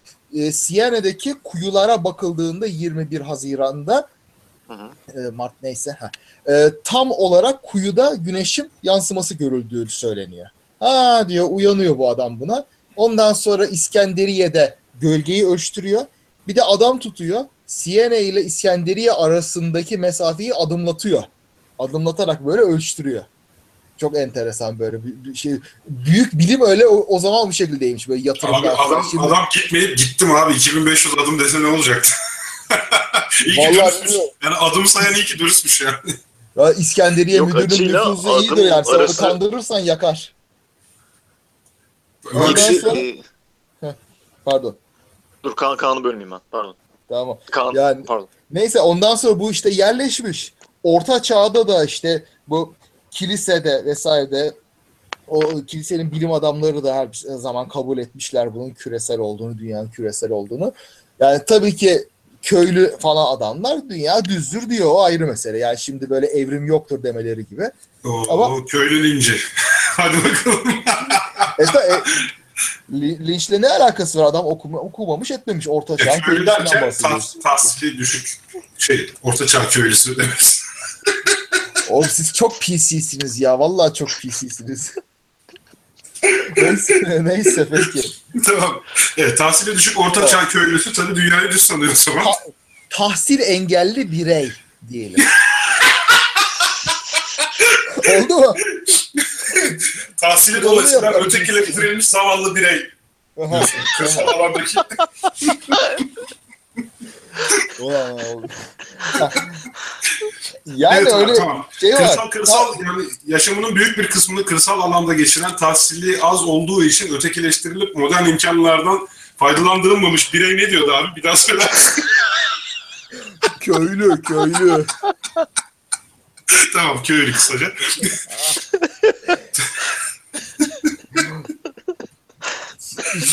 Siena'daki kuyulara bakıldığında 21 Haziran'da Mart neyse tam olarak kuyuda güneşin yansıması görüldüğü söyleniyor. Ha diyor, uyanıyor bu adam buna. Ondan sonra İskenderiye'de gölgeyi ölçtürüyor. Bir de adam tutuyor. Siena ile İskenderiye arasındaki mesafeyi adımlatıyor. Adımlatarak böyle ölçtürüyor. Çok enteresan böyle bir şey. Büyük bilim öyle o zaman bu şekildeymiş. Böyle yatırımlar. Abi adam gitmeyip gittim abi. 2500 adım dese ne olacaktı? İyi ki dürüstmüş. Yani adım sayan iyi ki dürüstmüş yani. Ya İskenderiye müdürünün nüfuzu iyidir yani. Sen kandırırsan yakar. Pardon. Dur Kaan'ı bölmeyeyim ben. Pardon. Tamam. Kaan, yani, pardon. Neyse ondan sonra bu işte yerleşmiş. Orta çağda da işte bu kilisede vesairede O kilisenin bilim adamları da her zaman kabul etmişler bunun küresel olduğunu, dünyanın küresel olduğunu. Yani tabii ki köylü falan adamlar dünya düzdür diyor, o ayrı mesele. Yani şimdi böyle evrim yoktur demeleri gibi. Oo, ama köylü linci. Hadi bakalım. Linçle ne alakası var? Adam okumamış etmemiş. Ortaçağ köylüsünden bahsediyoruz. Tahsili düşük ortaçağ köylüsü demez. Oğlum siz çok PC'siniz ya. Vallahi çok PC'siniz. Neyse peki. Tamam. Evet, tahsili düşük ortaçağ köylüsü tabii dünyayı düz sanıyorsa. Tahsil engelli birey diyelim. Oldu mu? Tahsili dolayısıyla ötekileştirilmiş zavallı birey. Kırsal alandaki. Ulan oldu. Yani evet, öyle tamam. Şey var. Kırsal yani yaşamının büyük bir kısmını kırsal alanda geçiren, tahsili az olduğu için ötekileştirilip modern imkanlardan faydalandırılmamış birey ne diyordu abi? Bir daha söyler. Köylü. Tamam, köylü kısaca.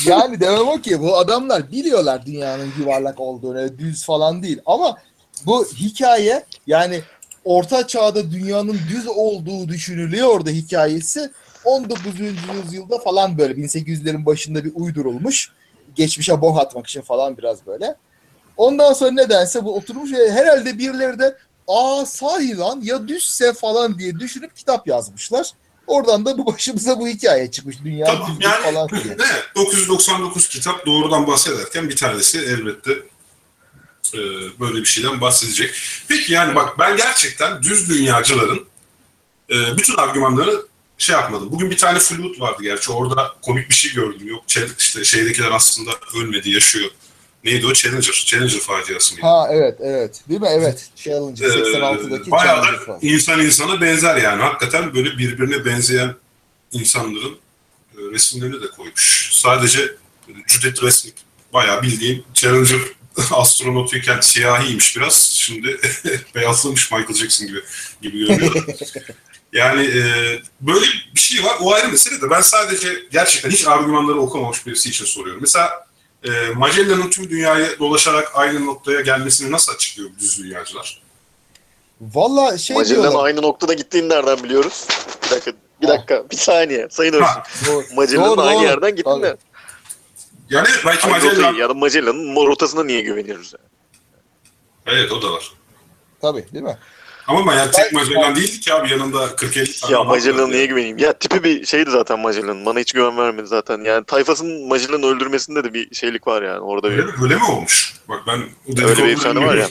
Yani demem o ki bu adamlar biliyorlar dünyanın yuvarlak olduğunu, düz falan değil. Ama bu hikaye, yani Orta Çağ'da dünyanın düz olduğu düşünülüyordu hikayesi. 19. yüzyılda falan böyle 1800'lerin başında bir uydurulmuş. Geçmişe bok atmak için falan biraz böyle. Ondan sonra nedense bu oturmuş herhalde birileri de sahi lan ya düzse falan diye düşünüp kitap yazmışlar. Oradan da bu başımıza bu hikaye çıkmış. Dünya tamam, yani, falan diye. 999 kitap doğrudan bahsederken bir tanesi elbette böyle bir şeyden bahsedecek. Peki yani bak, ben gerçekten düz dünyacıların bütün argümanlarını şey yapmadım. Bugün bir tane flüt vardı gerçi. Orada komik bir şey gördüm. Yok işte şeydekiler aslında ölmedi, yaşıyor. Neydi o? Challenger faciası mıydı? Ha evet. Değil mi? Evet. Challenger. 86'daki bayağı Challenger faciası. İnsan insana benzer yani. Hakikaten böyle birbirine benzeyen insanların resimlerini de koymuş. Sadece Cüdet Resnik bayağı bildiğin Challenger astronotuyken siyahiymiş biraz. Şimdi beyazlamış Michael Jackson gibi görünüyor. Yani böyle bir şey var. O ayrı mesele de ben sadece gerçekten hiç argümanları okumamış birisi için soruyorum. Mesela Magellan'ın tüm dünyayı dolaşarak aynı noktaya gelmesini nasıl açıklıyor düz dünyacılar? Vallahi Magellan aynı noktada gittiğini nereden biliyoruz? Bir dakika, bir saniye. Sayın Öztürk. Magellan'ın aynı yerden gittiğini nereden? Yani belki Magellan... Ya da Magellan'ın rotasına niye güveniyoruz? Yani? Evet, o da var. Tabii, değil mi? Ama yani tek Magellan değildi ki abi, yanında 47 tane. Ya Magellan'a niye güveneyim? Ya tipi bir şeydi zaten Magellan. Bana hiç güven vermedi zaten. Yani tayfasının Magellan'ı öldürmesinde de bir şeylik var yani. Orada öyle mi olmuş? Bak ben öyle bir efsane var ya.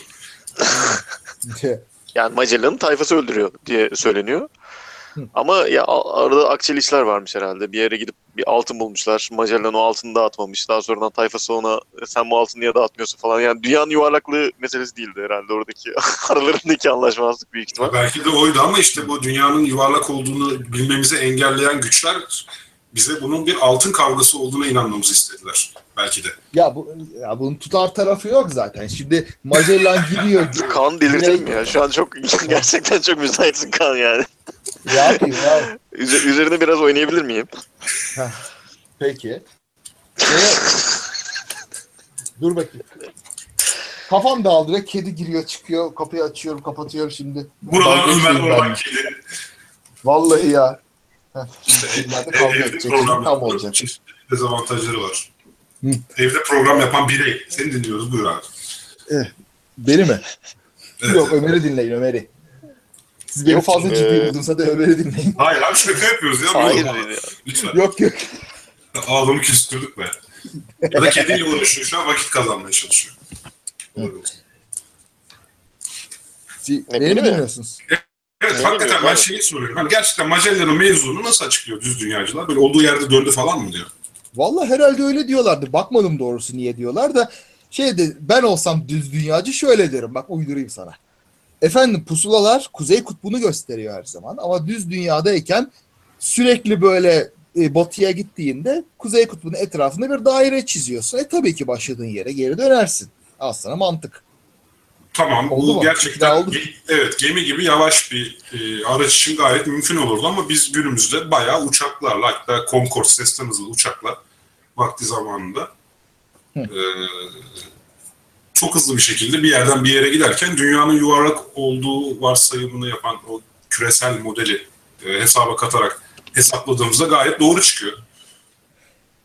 Yani Magellan'ın tayfası öldürüyor diye söyleniyor. Ama ya arada akçeli işler varmış herhalde. Bir yere gidip bir altın bulmuşlar. Magellan o altını dağıtmamış. Daha sonradan tayfası ona sen bu altını niye dağıtmıyorsun falan. Yani dünyanın yuvarlaklığı meselesi değildi herhalde oradaki. Aralarındaki anlaşmazlık büyük ihtimal. Belki de oydu ama işte bu dünyanın yuvarlak olduğunu bilmemizi engelleyen güçler bize bunun bir altın kavgası olduğuna inanmamızı istediler. Belki de. Ya bunun tutar tarafı yok zaten. Şimdi Magellan gidiyor. Kaan delirteyim ya. Şu an çok gerçekten çok müsaitsin Kaan yani. Ya abi ya. Üzerine biraz oynayabilir miyim? Peki. Dur bakayım. Kafam dağıldı ve kedi giriyor çıkıyor. Kapıyı açıyorum kapatıyorum şimdi. Buradan kedi. Vallahi ya. Şimdi kavga edecek. Tam olacak. Dezavantajları var. Hı. Evde program yapan birey. Seni dinliyoruz, buyur abi. Beni mi? Evet. Yok, Ömer'i dinleyin, Ömer'i. Siz beni fazla ciddi buldunuz, hadi Ömer'i dinleyin. Hayır abi, şaka yapıyoruz ya. Hayır. Lütfen. Yok. Ağlamı küstürdük be. Ya da kediyle uğraşıyor, şu an vakit kazanmaya çalışıyor. Beni mi dinliyorsunuz? Evet, hakikaten ben şeyi soruyorum. Hani gerçekten Magellan'ın mevzunu nasıl açıklıyor düz dünyacılar? Böyle olduğu yerde döndü falan mı diyor? Vallahi herhalde öyle diyorlardı. Bakmadım doğrusu niye diyorlar da ben olsam düz dünyacı şöyle derim. Bak uydurayım sana. Efendim pusulalar Kuzey Kutbu'nu gösteriyor her zaman ama düz dünyadayken sürekli böyle batıya gittiğinde Kuzey Kutbu'nun etrafında bir daire çiziyorsun. Tabii ki başladığın yere geri dönersin. Aslında mantık. Tamam, oldu bu mu? Gerçekten evet, gemi gibi yavaş bir araç için gayet mümkün olurdu ama biz günümüzde bayağı uçaklarla, hatta Concorde sesten hızlı uçakla vakti zamanında çok hızlı bir şekilde bir yerden bir yere giderken dünyanın yuvarlak olduğu varsayımını yapan o küresel modeli hesaba katarak hesapladığımızda gayet doğru çıkıyor.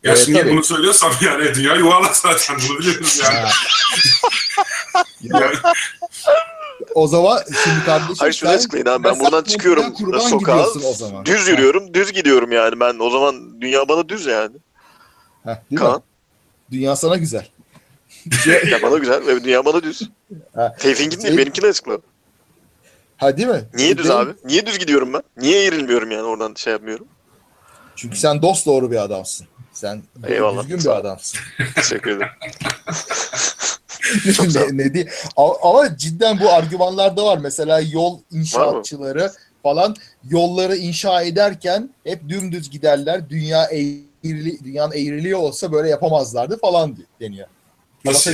Ya şimdi bunu söylüyorsam yani dünya yuvarlak zaten, bunu biliyoruz yani. Yani. O zaman şimdi kardeşim... Hayır şunu açıklayın abi, ben buradan çıkıyorum sokağa, düz yürüyorum, düz gidiyorum yani ben. O zaman dünya bana düz yani. Kaan. Dünya sana güzel. Dünya bana güzel, dünya bana düz. Tevfik'in değil, benimkini açıkla. Ha değil mi? Niye düz abi? Niye düz gidiyorum ben? Niye eğrilmiyorum yani, oradan şey yapmıyorum? Çünkü sen dosdoğru bir adamsın. Sen düzgün bir adamsın. Teşekkür ederim. ne diye? Ama cidden bu argümanlar da var. Mesela yol inşaatçıları falan yolları inşa ederken hep dümdüz giderler. Dünyanın eğriliği olsa böyle yapamazlardı falan deniyor. Nasıl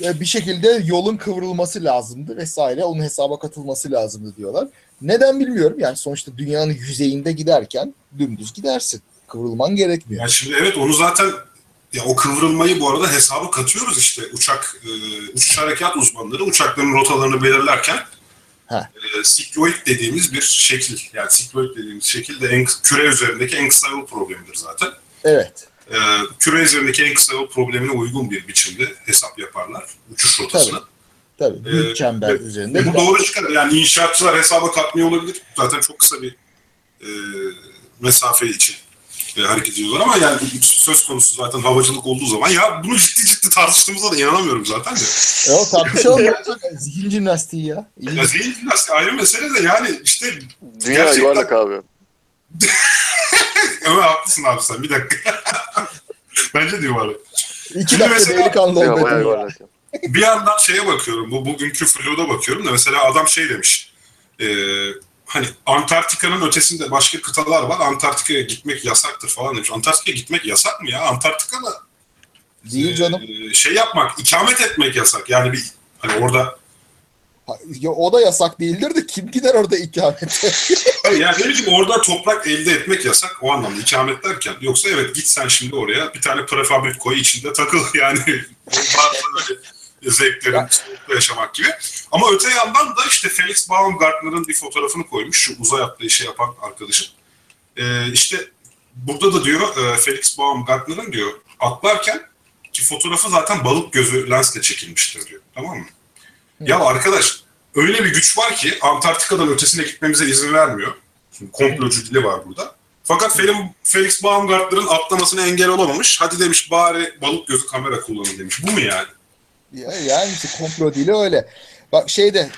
yani? Bir şekilde yolun kıvrılması lazımdı vesaire. Onun hesaba katılması lazımdı diyorlar. Neden bilmiyorum. Yani sonuçta dünyanın yüzeyinde giderken dümdüz gidersin. Kıvrılman gerekmiyor. Yani şimdi evet, onu zaten ya o kıvrılmayı bu arada hesaba katıyoruz işte. Uçak, uçuş harekat uzmanları uçakların rotalarını belirlerken sikloid dediğimiz bir şekil, yani sikloid dediğimiz şekil de küre üzerindeki en kısa yol problemidir zaten. Evet. Küre üzerindeki en kısa yol problemine uygun bir biçimde hesap yaparlar uçuş rotasını. Tabii. Büyük çember üzerinde. Bu doğru çıkar. Yani inşaatçılar hesaba katmıyor olabilir. Zaten çok kısa bir mesafe için hareket ediyorlar ama yani söz konusu zaten havacılık olduğu zaman ya bunu ciddi tartıştığımıza da inanamıyorum zaten de. Yok tartışalım ya. Zihin jimnastiği ya. Ya zihin jimnastiği ayrı mesele de yani işte dünya gerçekten... yuvarlak abi. Ömer haklısın abi sen, bir dakika. Bence de yuvarlak. İki dakika delikanlı oldu. Bir yandan şeye bakıyorum, bu bugünkü Flo'da bakıyorum da mesela adam şey demiş. Hani Antarktika'nın ötesinde başka kıtalar var. Antarktika'ya gitmek yasaktır falan demiş. Antarktika'ya gitmek yasak mı ya? Antarktika'da değil canım. Şey yapmak, ikamet etmek yasak. Yani bir hani orada ya, o da yasak değildir de kim gider orada ikamete? Yani ne bileyim, orada toprak elde etmek yasak. O anlamda ikamet derken. Yoksa evet, git sen şimdi oraya bir tane prefabrik koy, içinde takıl yani. Zevklerin yaşamak gibi. Ama öte yandan da işte Felix Baumgartner'ın bir fotoğrafını koymuş, şu uzay atlayışı yapan arkadaşım. İşte burada da diyor Felix Baumgartner'ın diyor atlarken ki fotoğrafı zaten balık gözü lensle çekilmiştir diyor. Tamam mı? Evet. Ya arkadaş, öyle bir güç var ki Antarktika'dan ötesine gitmemize izin vermiyor. Şimdi komplocu dili var burada. Fakat Felix Baumgartner'ın atlamasına engel olamamış. Hadi demiş bari balık gözü kamera kullanın demiş. Bu mu yani? Yani işte komplo dili öyle. Bak şeyde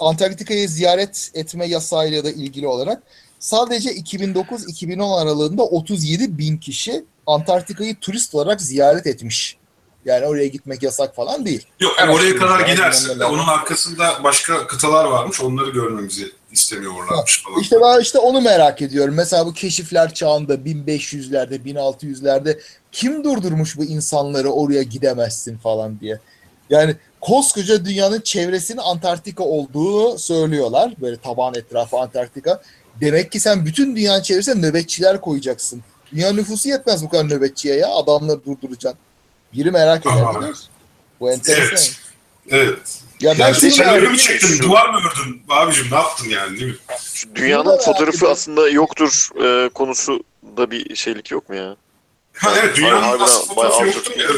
Antarktika'yı ziyaret etme yasağıyla da ilgili olarak sadece 2009-2010 aralığında 37.000 kişi Antarktika'yı turist olarak ziyaret etmiş. Yani oraya gitmek yasak falan değil. Yok yani oraya kadar gidersin de onun arkasında başka kıtalar varmış, onları görmemizi istemiyorlarmış falan. İşte ben işte onu merak ediyorum. Mesela bu keşifler çağında 1500'lerde 1600'lerde kim durdurmuş bu insanları oraya gidemezsin falan diye. Yani koskoca dünyanın çevresinin Antarktika olduğunu söylüyorlar. Böyle taban etrafı Antarktika. Demek ki sen bütün dünyanın çevresine nöbetçiler koyacaksın. Dünya nüfusu yetmez bu kadar nöbetçiye ya. Adamları durduracaksın. Biri merak eder. Bu enteresan. Evet. Ya ben sen ölümü çektim. Duvar mı ördün? Abicim ne yaptın yani, değil mi? Şu dünyanın fotoğrafı aslında yoktur konusu da bir şeylik yok mu ya? Ha evet, dünyanın aslında fotoğrafı yoktur ya.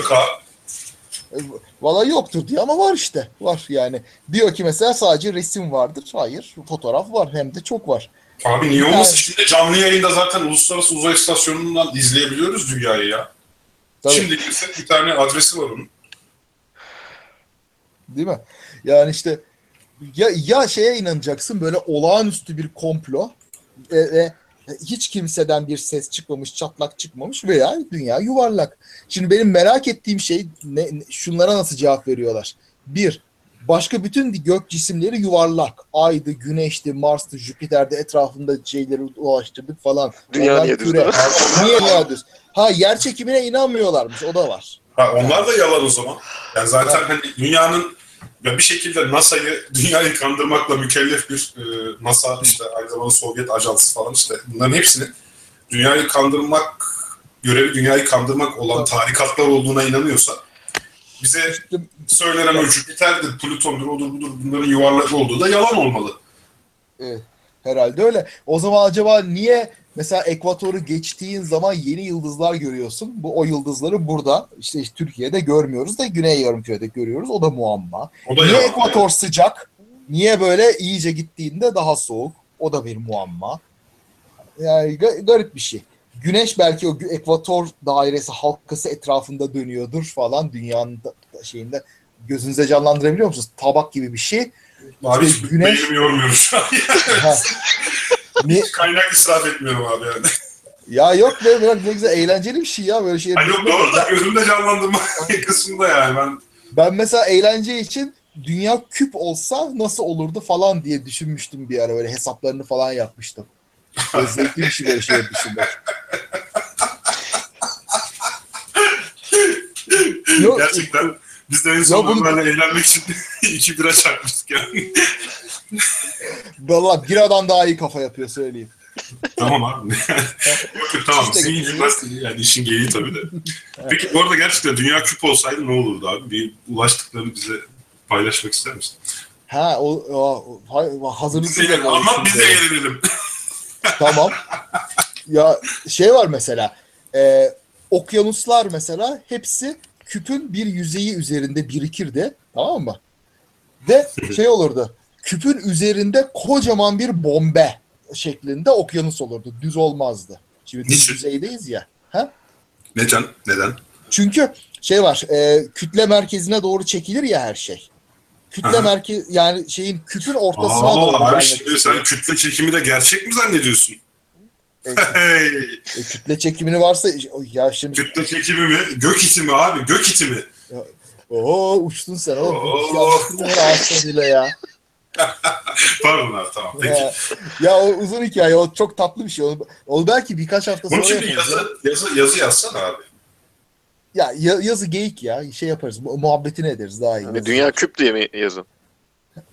Valla yoktur diyor ama var işte. Var yani. Diyor ki mesela sadece resim vardır. Hayır. Fotoğraf var. Hem de çok var. Abi niye olmasın? Şimdi canlı yayında zaten Uluslararası Uzay İstasyonu'ndan izleyebiliyoruz dünyayı ya. Tabii. Şimdi bir tane adresi var onun. Değil mi? Yani işte ya şeye inanacaksın, böyle olağanüstü bir komplo ve hiç kimseden bir ses çıkmamış, çatlak çıkmamış veya dünya yuvarlak. Şimdi benim merak ettiğim şey şunlara nasıl cevap veriyorlar? Bir, başka bütün gök cisimleri yuvarlak. Ay'dı, Güneş'ti, Mars'tı, Jüpiter'de etrafında şeyleri dolaştırdık falan. Dünya niye düz? Niye dünya düz? Ha, yer çekimine inanmıyorlarmış, o da var. Ha, onlar da yalan o zaman. Yani zaten hani dünyanın ve bir şekilde NASA'yı, dünyayı kandırmakla mükellef bir NASA, işte aynı zamanda Sovyet ajansı falan, işte bunların hepsinin dünyayı kandırmak görevi, dünyayı kandırmak olan tarikatlar olduğuna inanıyorsa, bize söylenen o Jüpiter'dir, Plüton'dur, odur budur, bunların yuvarlak olduğu da yalan olmalı. Herhalde öyle. O zaman acaba niye mesela ekvatoru geçtiğin zaman yeni yıldızlar görüyorsun? Bu o yıldızları burada, işte Türkiye'de görmüyoruz da Güney Yarımküre'de görüyoruz. O da muamma. O da niye ya, ekvator yani sıcak? Niye böyle iyice gittiğinde daha soğuk? O da bir muamma. Yani garip bir şey. Güneş belki o ekvator dairesi halkası etrafında dönüyordur falan, dünyanın şeyinde. Gözünüze canlandırabiliyor musunuz? Tabak gibi bir şey. Abi hiç güneş... beynimi yormuyorum şu an. Kaynak israf etmiyorum abi yani. Ya yok be, biraz ne güzel, eğlenceli bir şey ya böyle şey. Yok doğru da gözümde canlandırma kısmında yani ben. Ben mesela eğlence için dünya küp olsa nasıl olurdu falan diye düşünmüştüm bir ara, böyle hesaplarını falan yapmıştım. Zevkli bir şey böyle şey düşünmek. Yok, gerçekten biz de en son bunlarla eğlenmek için 2 bira çarpmıştık yani. Vallahi biradan daha iyi kafa yapıyor, söyleyeyim. Tamam abi. Yok, tamam. Sizin cümlesini yani, işin geyiği tabii de. Peki bu arada gerçekten dünya küp olsaydı ne olurdu abi? Bir ulaştıklarını bize paylaşmak ister misin? Ha, o hazırlıklı. Ama biz de gelelim. Tamam. Ya şey var mesela. Okyanuslar mesela hepsi küpün bir yüzeyi üzerinde birikirdi. Tamam mı? Ve şey olurdu. Küpün üzerinde kocaman bir bombe şeklinde okyanus olurdu. Düz olmazdı. Şimdi düz yüzeydeyiz ya. Ha? Neden? Neden? Çünkü şey var. Kütle merkezine doğru çekilir ya her şey. Kütle merkezi yani şeyin, küpün ortasına doğru. Abi şimdi sen kütle çekimi de gerçek mi zannediyorsun? Kütle çekimini varsa ya şimdi... Kütle çekimi mi? Gök itimi abi. Gök itimi. Oo, uçtun sen oğlum. Ağzına ya. Pardon abi, tamam peki. Ya o uzun hikaye, o çok tatlı bir şey. Onu belki birkaç hafta sonra yapalım. Yazı yazsana abi. Ya yazı geyik ya. Şey yaparız. Muhabbetini ederiz daha iyi. Yani dünya küp diye mi yazın?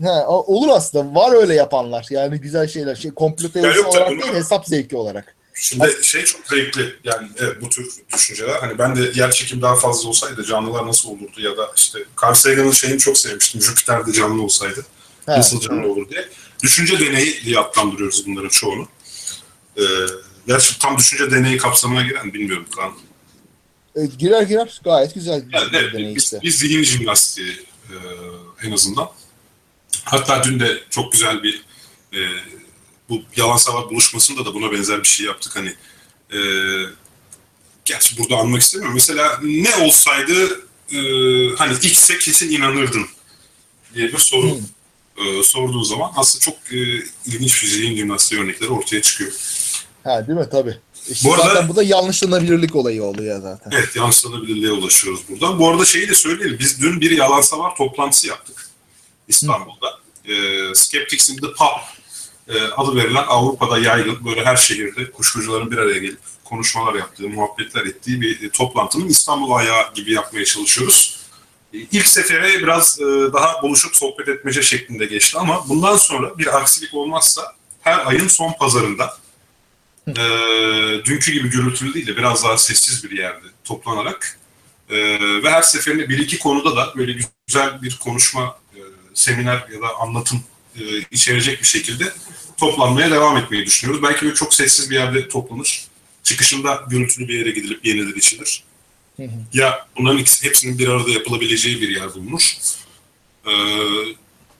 Ha, olur aslında. Var öyle yapanlar. Yani güzel şeyler. Şey, komplo teorisi olarak değil, hesap zevki olarak. Şimdi şey çok zevkli. Yani bu tür düşünceler. Hani ben de yer çekim daha fazla olsaydı canlılar nasıl olurdu, ya da işte Carl Sagan'ın şeyini çok sevmiştim. Jüpiter'de canlı olsaydı nasıl canlı olur diye. Düşünce deneyi diye adlandırıyoruz bunların çoğunu. Gerçi tam düşünce deneyi kapsamına giren, bilmiyorum lan. Girer gayet güzel bir deney işte. Biz zihin jimnastiği en azından. Hatta dün de çok güzel bir bu Yalansavar buluşmasında da buna benzer bir şey yaptık. Hani gerçi burada anmak istemiyorum. Mesela ne olsaydı hani X'e kesin inanırdın diye bir soru sorduğu zaman aslında çok ilginç bir zihin jimnastiği örnekleri ortaya çıkıyor. Ha, değil mi? Tabii. İşte bu arada, zaten bu da yanlışlanabilirlik olayı oluyor zaten. Evet, yanlışlanabilirliğe ulaşıyoruz buradan. Bu arada şeyi de söyleyelim. Biz dün bir Yalansavar toplantısı yaptık İstanbul'da. Skeptics in the Pub adı verilen, Avrupa'da yaygın, böyle her şehirde kuşkucuların bir araya gelip konuşmalar yaptığı, muhabbetler ettiği bir toplantının İstanbul ayağı gibi yapmaya çalışıyoruz. İlk sefere biraz daha buluşup sohbet etmece şeklinde geçti ama bundan sonra bir aksilik olmazsa her ayın son pazarında dünkü gibi gürültülü değil de biraz daha sessiz bir yerde toplanarak ve her seferinde bir iki konuda da böyle güzel bir konuşma, seminer ya da anlatım içerecek bir şekilde toplanmaya devam etmeyi düşünüyoruz. Belki böyle çok sessiz bir yerde toplanır. Çıkışında gürültülü bir yere gidilip yenilir, içilir. Ya bunların hepsinin bir arada yapılabileceği bir yer bulunur.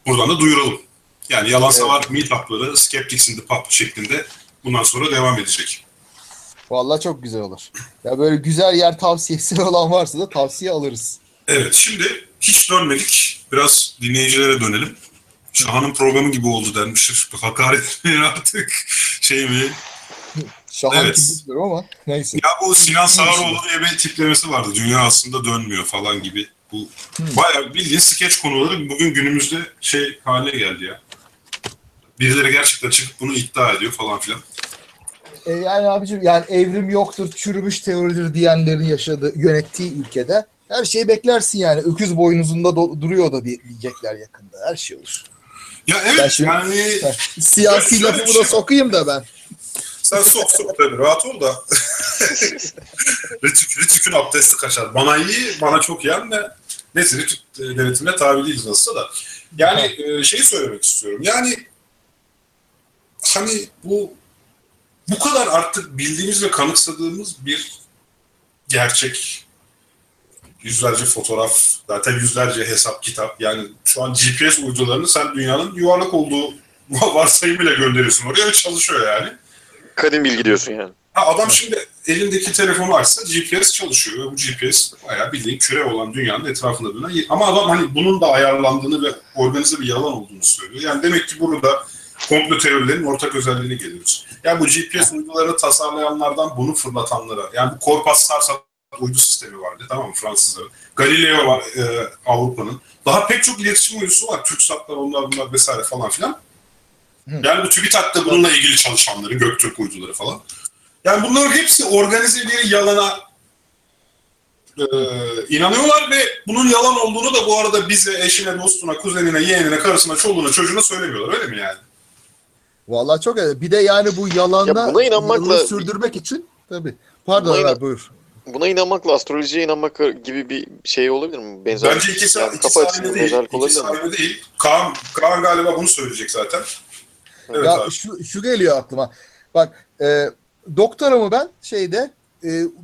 Buradan da duyuralım. Yani Yalansavar meetupları Skeptics in the Pub şeklinde bundan sonra devam edecek. Vallahi çok güzel olur. Ya böyle güzel yer tavsiyesi olan varsa da tavsiye alırız. Evet, şimdi hiç dönmedik. Biraz dinleyicilere dönelim. Şahan'ın programı gibi oldu denmiştir. Hakaret mi artık? Şey mi? Şahan evet. Kim bilmiyorum ama neyse. Ya bu Sinan Sağaroğlu diye bir tiplemesi vardı. Dünya aslında dönmüyor falan gibi. Bu bayağı bildiğin skeç konuları bugün günümüzde şey haline geldi ya. Birileri gerçekten çıkıp bunu iddia ediyor falan filan. Yani abicim, yani evrim yoktur, çürümüş teoridir diyenlerin yönettiği ülkede Her şeyi beklersin yani. Öküz boynuzunda duruyor da diyecekler yakında. Her şey olur. Ya evet şimdi, yani... Siyasi lafımı da sokayım da ben. Sen sok tabii. Rahat ol da. Rütük'ün abdesti kaçar. Bana iyi, bana çok iyi de. Neyse Rütük denetimine tabi değiliz nasılsa da. Yani şeyi söylemek istiyorum. Yani hani bu kadar artık bildiğimiz ve kanıksadığımız bir gerçek. Yüzlerce fotoğraf, zaten yüzlerce hesap, kitap. Yani şu an GPS uydularını sen dünyanın yuvarlak olduğu varsayımıyla gönderiyorsun oraya ve çalışıyor yani. Kadim bilgi diyorsun yani. Ha, adam şimdi elindeki telefonu açsa GPS çalışıyor. Bu GPS bayağı bildiğin küre olan dünyanın etrafında dönen. Ama adam hani bunun da ayarlandığını ve organize bir yalan olduğunu söylüyor. Yani demek ki burada komplo teorilerinin ortak özelliğini geliyoruz. Yani bu GPS uyduları tasarlayanlardan bunu fırlatanlara, yani bu Corpus-Sarsat uydu sistemi vardı, tamam mı, Fransızların. Galileo var Avrupa'nın. Daha pek çok iletişim uydusu var. TürkSat'lar, onlar bunlar vesaire falan filan. Yani bu TÜBİTAK'ta bununla ilgili çalışanları, Göktürk uyduları falan. Yani bunların hepsi organize bir yalana inanıyorlar ve bunun yalan olduğunu da bu arada bize, eşine, dostuna, kuzenine, yeğenine, karısına, çoluğuna, çocuğuna söylemiyorlar. Öyle mi yani? Vallahi çok öyle. Bir de yani bu yalanla sürdürmek için tabii. Pardon abi, buyur. Buna inanmakla astrolojiye inanmak gibi bir şey olabilir mi? Benzerlik. Bence ikisi aynı değil. Kaan galiba bunu söyleyecek zaten. Evet ya, şu geliyor aklıma. Bak, doktoramı ben şeyde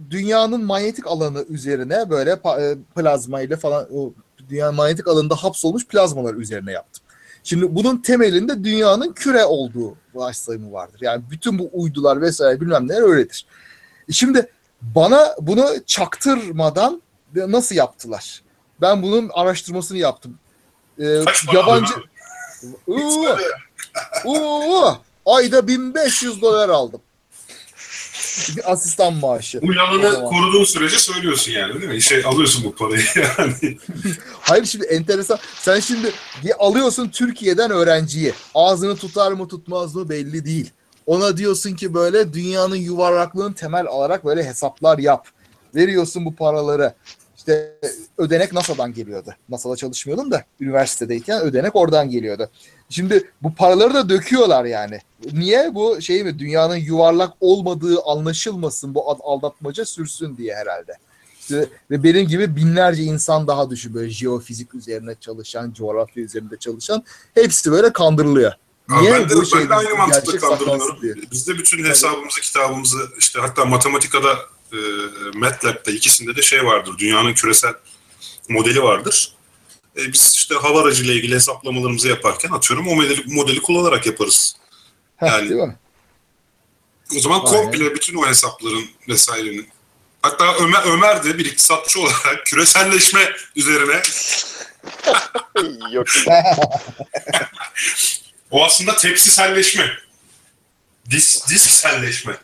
dünyanın manyetik alanı üzerine böyle plazma ile falan, o dünyanın manyetik alanında hapsolmuş plazmalar üzerine yaptım. Şimdi bunun temelinde dünyanın küre olduğu varsayımı vardır. Yani bütün bu uydular vesaire bilmem neler öyledir. Şimdi bana bunu çaktırmadan nasıl yaptılar? Ben bunun araştırmasını yaptım. Yabancı... Ayda $1500 aldım. Asistan maaşı. Bu yalanı koruduğun sürece söylüyorsun yani, değil mi? Alıyorsun bu parayı yani. Hayır, şimdi enteresan. Sen şimdi alıyorsun Türkiye'den öğrenciyi. Ağzını tutar mı tutmaz mı belli değil. Ona diyorsun ki böyle dünyanın yuvarlaklığını temel alarak böyle hesaplar yap. Veriyorsun bu paraları. İşte ödenek NASA'dan geliyordu. NASA'da çalışmıyordum da üniversitedeyken ödenek oradan geliyordu. Şimdi bu paraları da döküyorlar yani. Niye? Bu şey mi? Dünyanın yuvarlak olmadığı anlaşılmasın, bu aldatmaca sürsün diye herhalde. İşte, ve benim gibi binlerce insan daha düşün, böyle jeofizik üzerine çalışan, coğrafya üzerinde çalışan hepsi böyle kandırılıyor. Niye? Ben de aynı mantıkla kandırılıyorum. Biz de bütün hesabımızı, kitabımızı, işte hatta matematikada MATLAB'da ikisinde de şey vardır, dünyanın küresel modeli vardır. Biz işte hava aracıyla ilgili hesaplamalarımızı yaparken atıyorum o modeli kullanarak yaparız. Yani, değil mi? O zaman komple bütün o hesapların vesairenin. Hatta Ömer de bir iktisatçı olarak küreselleşme üzerine. Yok. O aslında tepsiselleşme. Diskselleşme.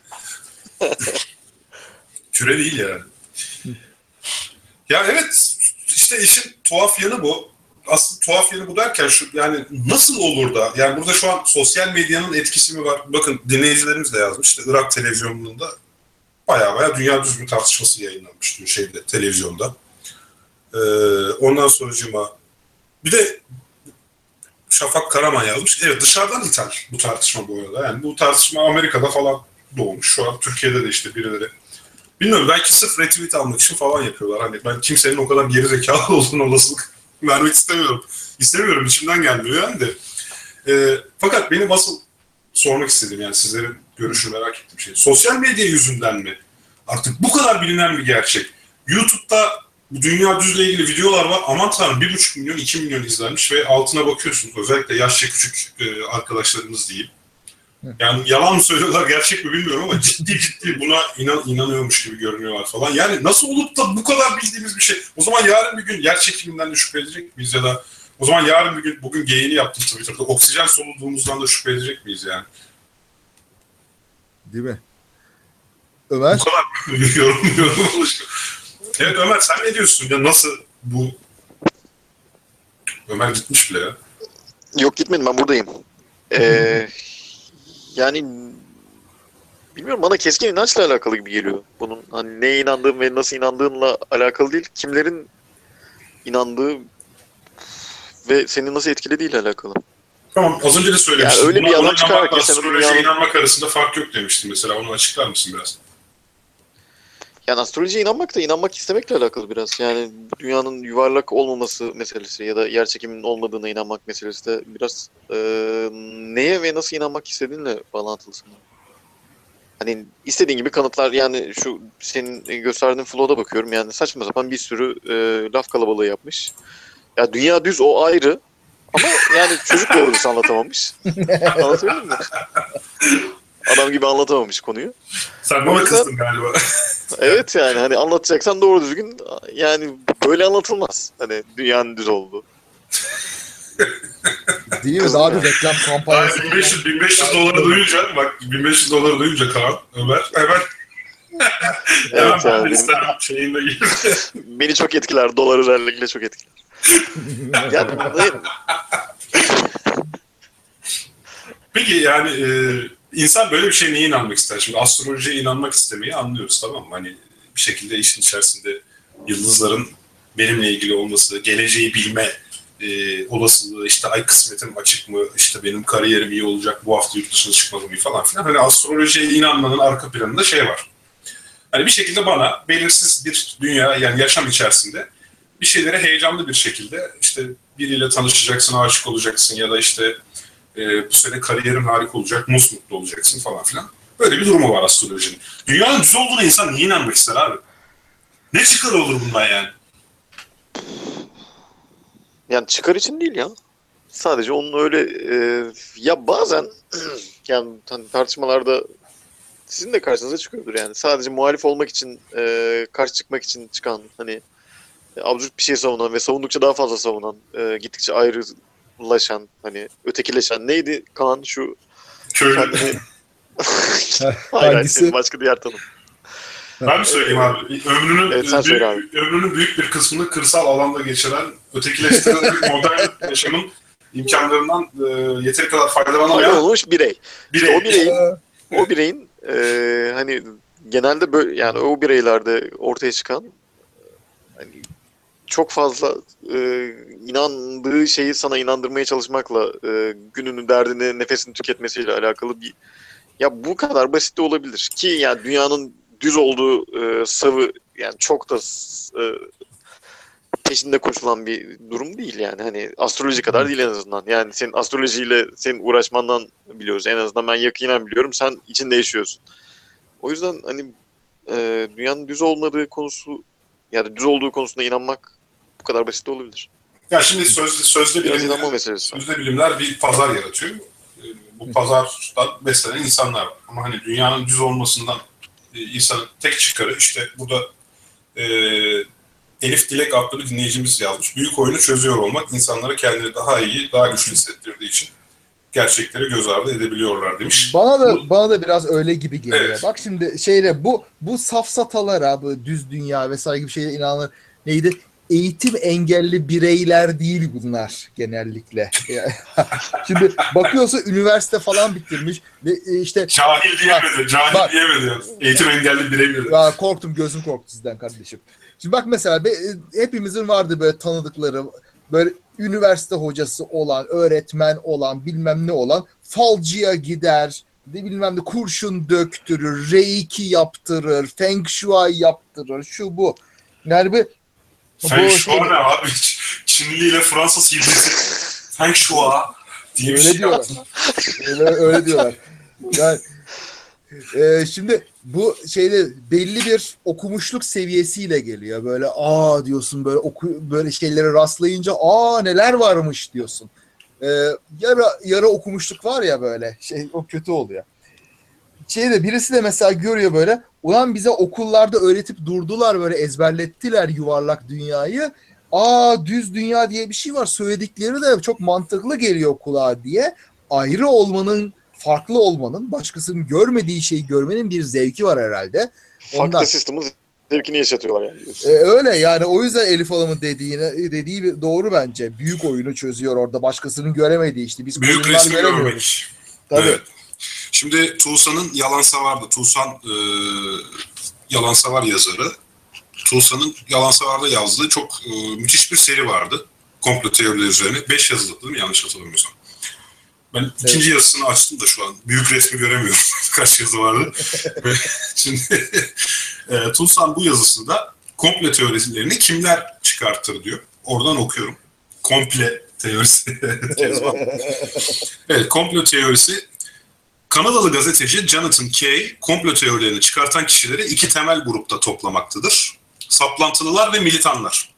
Küre değil yani. Ya evet, işte işin tuhaf yanı bu. Aslında tuhaf yanı bu derken şu, yani nasıl olur da, yani burada şu an sosyal medyanın etkisi mi var? Bakın dinleyicilerimiz de yazmış. İşte Irak televizyonunda baya dünya düzgün tartışması yayınlanmış şeyde, televizyonda. Ondan sonra bir de Şafak Karaman yazmış. Evet, dışarıdan ithal bu tartışma bu arada. Yani bu tartışma Amerika'da falan doğmuş. Şu an Türkiye'de de işte birileri, bilmiyorum, belki sırf retweet almak için falan yapıyorlar. Hani ben kimsenin o kadar geri zekalı olduğunu olasılık vermek istemiyorum. İstemiyorum, içimden gelmiyor yani de. Fakat benim asıl sormak istedim, yani sizlerin görüşünü merak ettiğim şey. Sosyal medya yüzünden mi? Artık bu kadar bilinen bir gerçek. YouTube'da bu dünya düzle ilgili videolar var. Aman tanrım, 1,5 milyon, 2 milyon izlenmiş ve altına bakıyorsunuz. Özellikle yaşça küçük arkadaşlarımız diyeyim. Yani yalan mı söylüyorlar, gerçek mi bilmiyorum ama ciddi buna inanıyormuş gibi görünüyorlar falan. Yani nasıl olup da bu kadar bildiğimiz bir şey. O zaman yarın bir gün yer çekiminden de şüphe edecek miyiz, ya da o zaman yarın bir gün, bugün geyini yaptım Twitter'da, oksijen soluduğumuzdan da şüphe edecek miyiz yani? Değil mi? Ömer? Bu kadar yorum Evet Ömer, sen ne diyorsun ya, nasıl bu? Ömer gitmiş bile ya. Yok, gitmedim, ben buradayım. Yani Bilmiyorum, bana keskin inançla alakalı gibi geliyor. Bunun hani neye inandığın ve nasıl inandığınla alakalı değil. Kimlerin inandığı ve senin nasıl etkilediğiyle alakalı. Tamam, az önce de söylemiştim. Yani öyle bir yalan çıkarak astrolojiye inanmak arasında fark yok demiştim mesela. Onu açıklar mısın biraz? Yani astrolojiye inanmak da inanmak istemekle alakalı biraz. Yani dünyanın yuvarlak olmaması meselesi ya da yerçekiminin olmadığına inanmak meselesi de biraz neye ve nasıl inanmak istediğinle bağlantılı sanırım. Hani istediğin gibi kanıtlar, yani şu senin gösterdiğin flow'da bakıyorum, yani saçma sapan bir sürü laf kalabalığı yapmış. Ya dünya düz, o ayrı. Ama yani çocuk doğrusu anlatamamış. Anlatabilir miyim? Adam gibi anlatamamış konuyu. Sen bana kızdın galiba. Evet, yani hani anlatacaksan doğru düzgün, yani böyle anlatılmaz. Hani dünyanın düz olduğu. Değil mi abi, reklam kampanyası. $1500 duyunca, bak $1500 duyunca Kaan, Ömer, hemen evet, yani beni çok etkiler, dolar özellikle çok etkiler. Yani, peki yani insan böyle bir şeye niye inanmak ister? Şimdi astrolojiye inanmak istemeyi anlıyoruz, tamam mı? Hani bir şekilde işin içerisinde yıldızların benimle ilgili olması, geleceği bilme olasılığı, işte ay kısmetim açık mı, işte benim kariyerim iyi olacak, bu hafta yurt dışına çıkmalıyım falan filan. Hani astrolojiye inanmanın arka planında şey var. Hani bir şekilde bana belirsiz bir dünya, yani yaşam içerisinde bir şeylere heyecanlı bir şekilde, işte biriyle tanışacaksın, aşık olacaksın ya da işte bu sene kariyerim harika olacak, mutlu olacaksın falan filan. Böyle bir durumu var astrolojinin. Dünyanın düz olduğuna insan niye inanmak ister abi? Ne çıkar olur bundan yani? Yani çıkar için değil ya. Sadece onun öyle... ya bazen yani hani tartışmalarda sizin de karşınıza çıkıyordur yani. Sadece muhalif olmak için, karşı çıkmak için çıkan, hani absürt bir şey savunan ve savundukça daha fazla savunan, gittikçe ayrılaşan, hani ötekileşen, neydi Kaan şu... Kendini... Hayır, başka diğer tanım. Ben mi söyleyeyim abi? Ömrünün büyük bir kısmını kırsal alanda geçiren, ötekileştiren bir modern yaşamın imkanlarından yeteri kadar faydalanamayan... olmuş birey. O bireyin hani genelde böyle, yani o bireylerde ortaya çıkan, hani çok fazla inandığı şeyi sana inandırmaya çalışmakla gününü, derdini, nefesini tüketmesiyle alakalı bir... Ya bu kadar basit de olabilir ki, yani dünyanın düz olduğu savı, yani çok da peşinde koşulan bir durum değil yani. Hani astroloji kadar değil en azından. Yani senin astrolojiyle senin uğraşmandan biliyoruz. En azından ben yakinen biliyorum. Sen içinde yaşıyorsun. O yüzden hani dünyanın düz olmadığı konusu, yani düz olduğu konusunda inanmak bu kadar basit olabilir. Ya şimdi sözde bilimler bir pazar yaratıyor. Bu pazardan beslenen insanlar var. Ama hani dünyanın düz olmasından insanın tek çıkarı, işte burada Elif Dilek adlı bir dinleyicimiz yazmış. Büyük oyunu çözüyor olmak insanlara kendini daha iyi, daha güçlü hissettirdiği için gerçekleri göz ardı edebiliyorlar demiş. Bana da biraz öyle gibi geliyor. Evet. Bak şimdi şeyle bu safsatalara, bu düz dünya vesaire gibi şeylere inanılır. Neydi? Eğitim engelli bireyler değil bunlar genellikle. Şimdi bakıyorsa üniversite falan bitirmiş ve işte... Cahil diyemedi. Eğitim engelli birey mi? Ya korktum, gözüm korktu sizden kardeşim. Şimdi bak mesela hepimizin vardı böyle tanıdıkları, böyle üniversite hocası olan, öğretmen olan, bilmem ne olan, falcıya gider, bilmem ne kurşun döktürür, reiki yaptırır, feng shui yaptırır, şu bu. Yani bu... Feng Shui ne abi? Çinli ile Fransız yıldızı Feng Shui diye bir şey diyorlar. öyle diyorlar. Yani, şimdi bu şeyde belli bir okumuşluk seviyesiyle geliyor. Böyle diyorsun, böyle böyle şeylere rastlayınca neler varmış diyorsun. Yara okumuşluk var ya böyle. Şey, o kötü oluyor. Şeyde birisi de mesela görüyor böyle, ulan bize okullarda öğretip durdular, böyle ezberlettiler yuvarlak dünyayı. Düz dünya diye bir şey var. Söyledikleri de çok mantıklı geliyor kulağa diye. Ayrı olmanın, farklı olmanın, başkasının görmediği şeyi görmenin bir zevki var herhalde. Farklı sistemin zevkini yaşatıyorlar yani. Öyle yani, o yüzden Elif Hanım'ın dediği doğru bence. Büyük oyunu çözüyor orada, başkasının göremediği işte. Biz büyük resmi göremiyoruz. Tabii. Evet. Şimdi Tulsan'ın Yalansavar'da, Tulsan Yalansavar yazarı, Tulsan'ın Yalansavar'da yazdığı çok müthiş bir seri vardı. Komplo teorileri üzerine. 5 yazılıp değil mi? Yanlış hatırlamıyorsam. Ben evet. İkinci yazısını açtım da şu an. Büyük resmi göremiyorum. Kaç yazı vardı. Şimdi Tulsan bu yazısında komple teorilerini kimler çıkartır diyor. Oradan okuyorum. Komple teorisi. Evet, komplo teorisi. Kanadalı gazeteci Jonathan Kay, komplo teorilerini çıkartan kişileri 2 temel grupta toplamaktadır. Saplantılılar ve militanlar.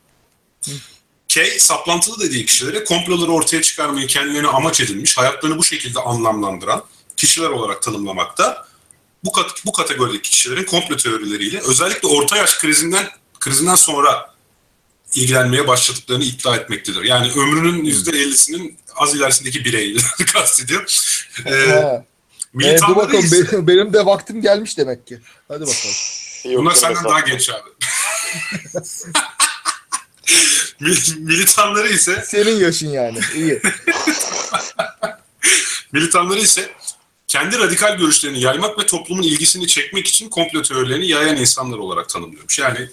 Kay, saplantılı dediği kişilere komploları ortaya çıkarmayı kendilerine amaç edilmiş, hayatlarını bu şekilde anlamlandıran kişiler olarak tanımlamakta. Bu kategorideki kişilerin komplo teorileriyle özellikle orta yaş krizinden sonra ilgilenmeye başladıklarını iddia etmektedir. Yani ömrünün %50'sinin az ilerisindeki bireyi kastediyor. Dur bakalım benim de vaktim gelmiş demek ki. Hadi bakalım. Bunlar senden daha genç abi. Militanları ise... Senin yaşın yani. İyi. Militanları ise kendi radikal görüşlerini yaymak ve toplumun ilgisini çekmek için komplo teorilerini yayan insanlar olarak tanımlıyormuş. Yani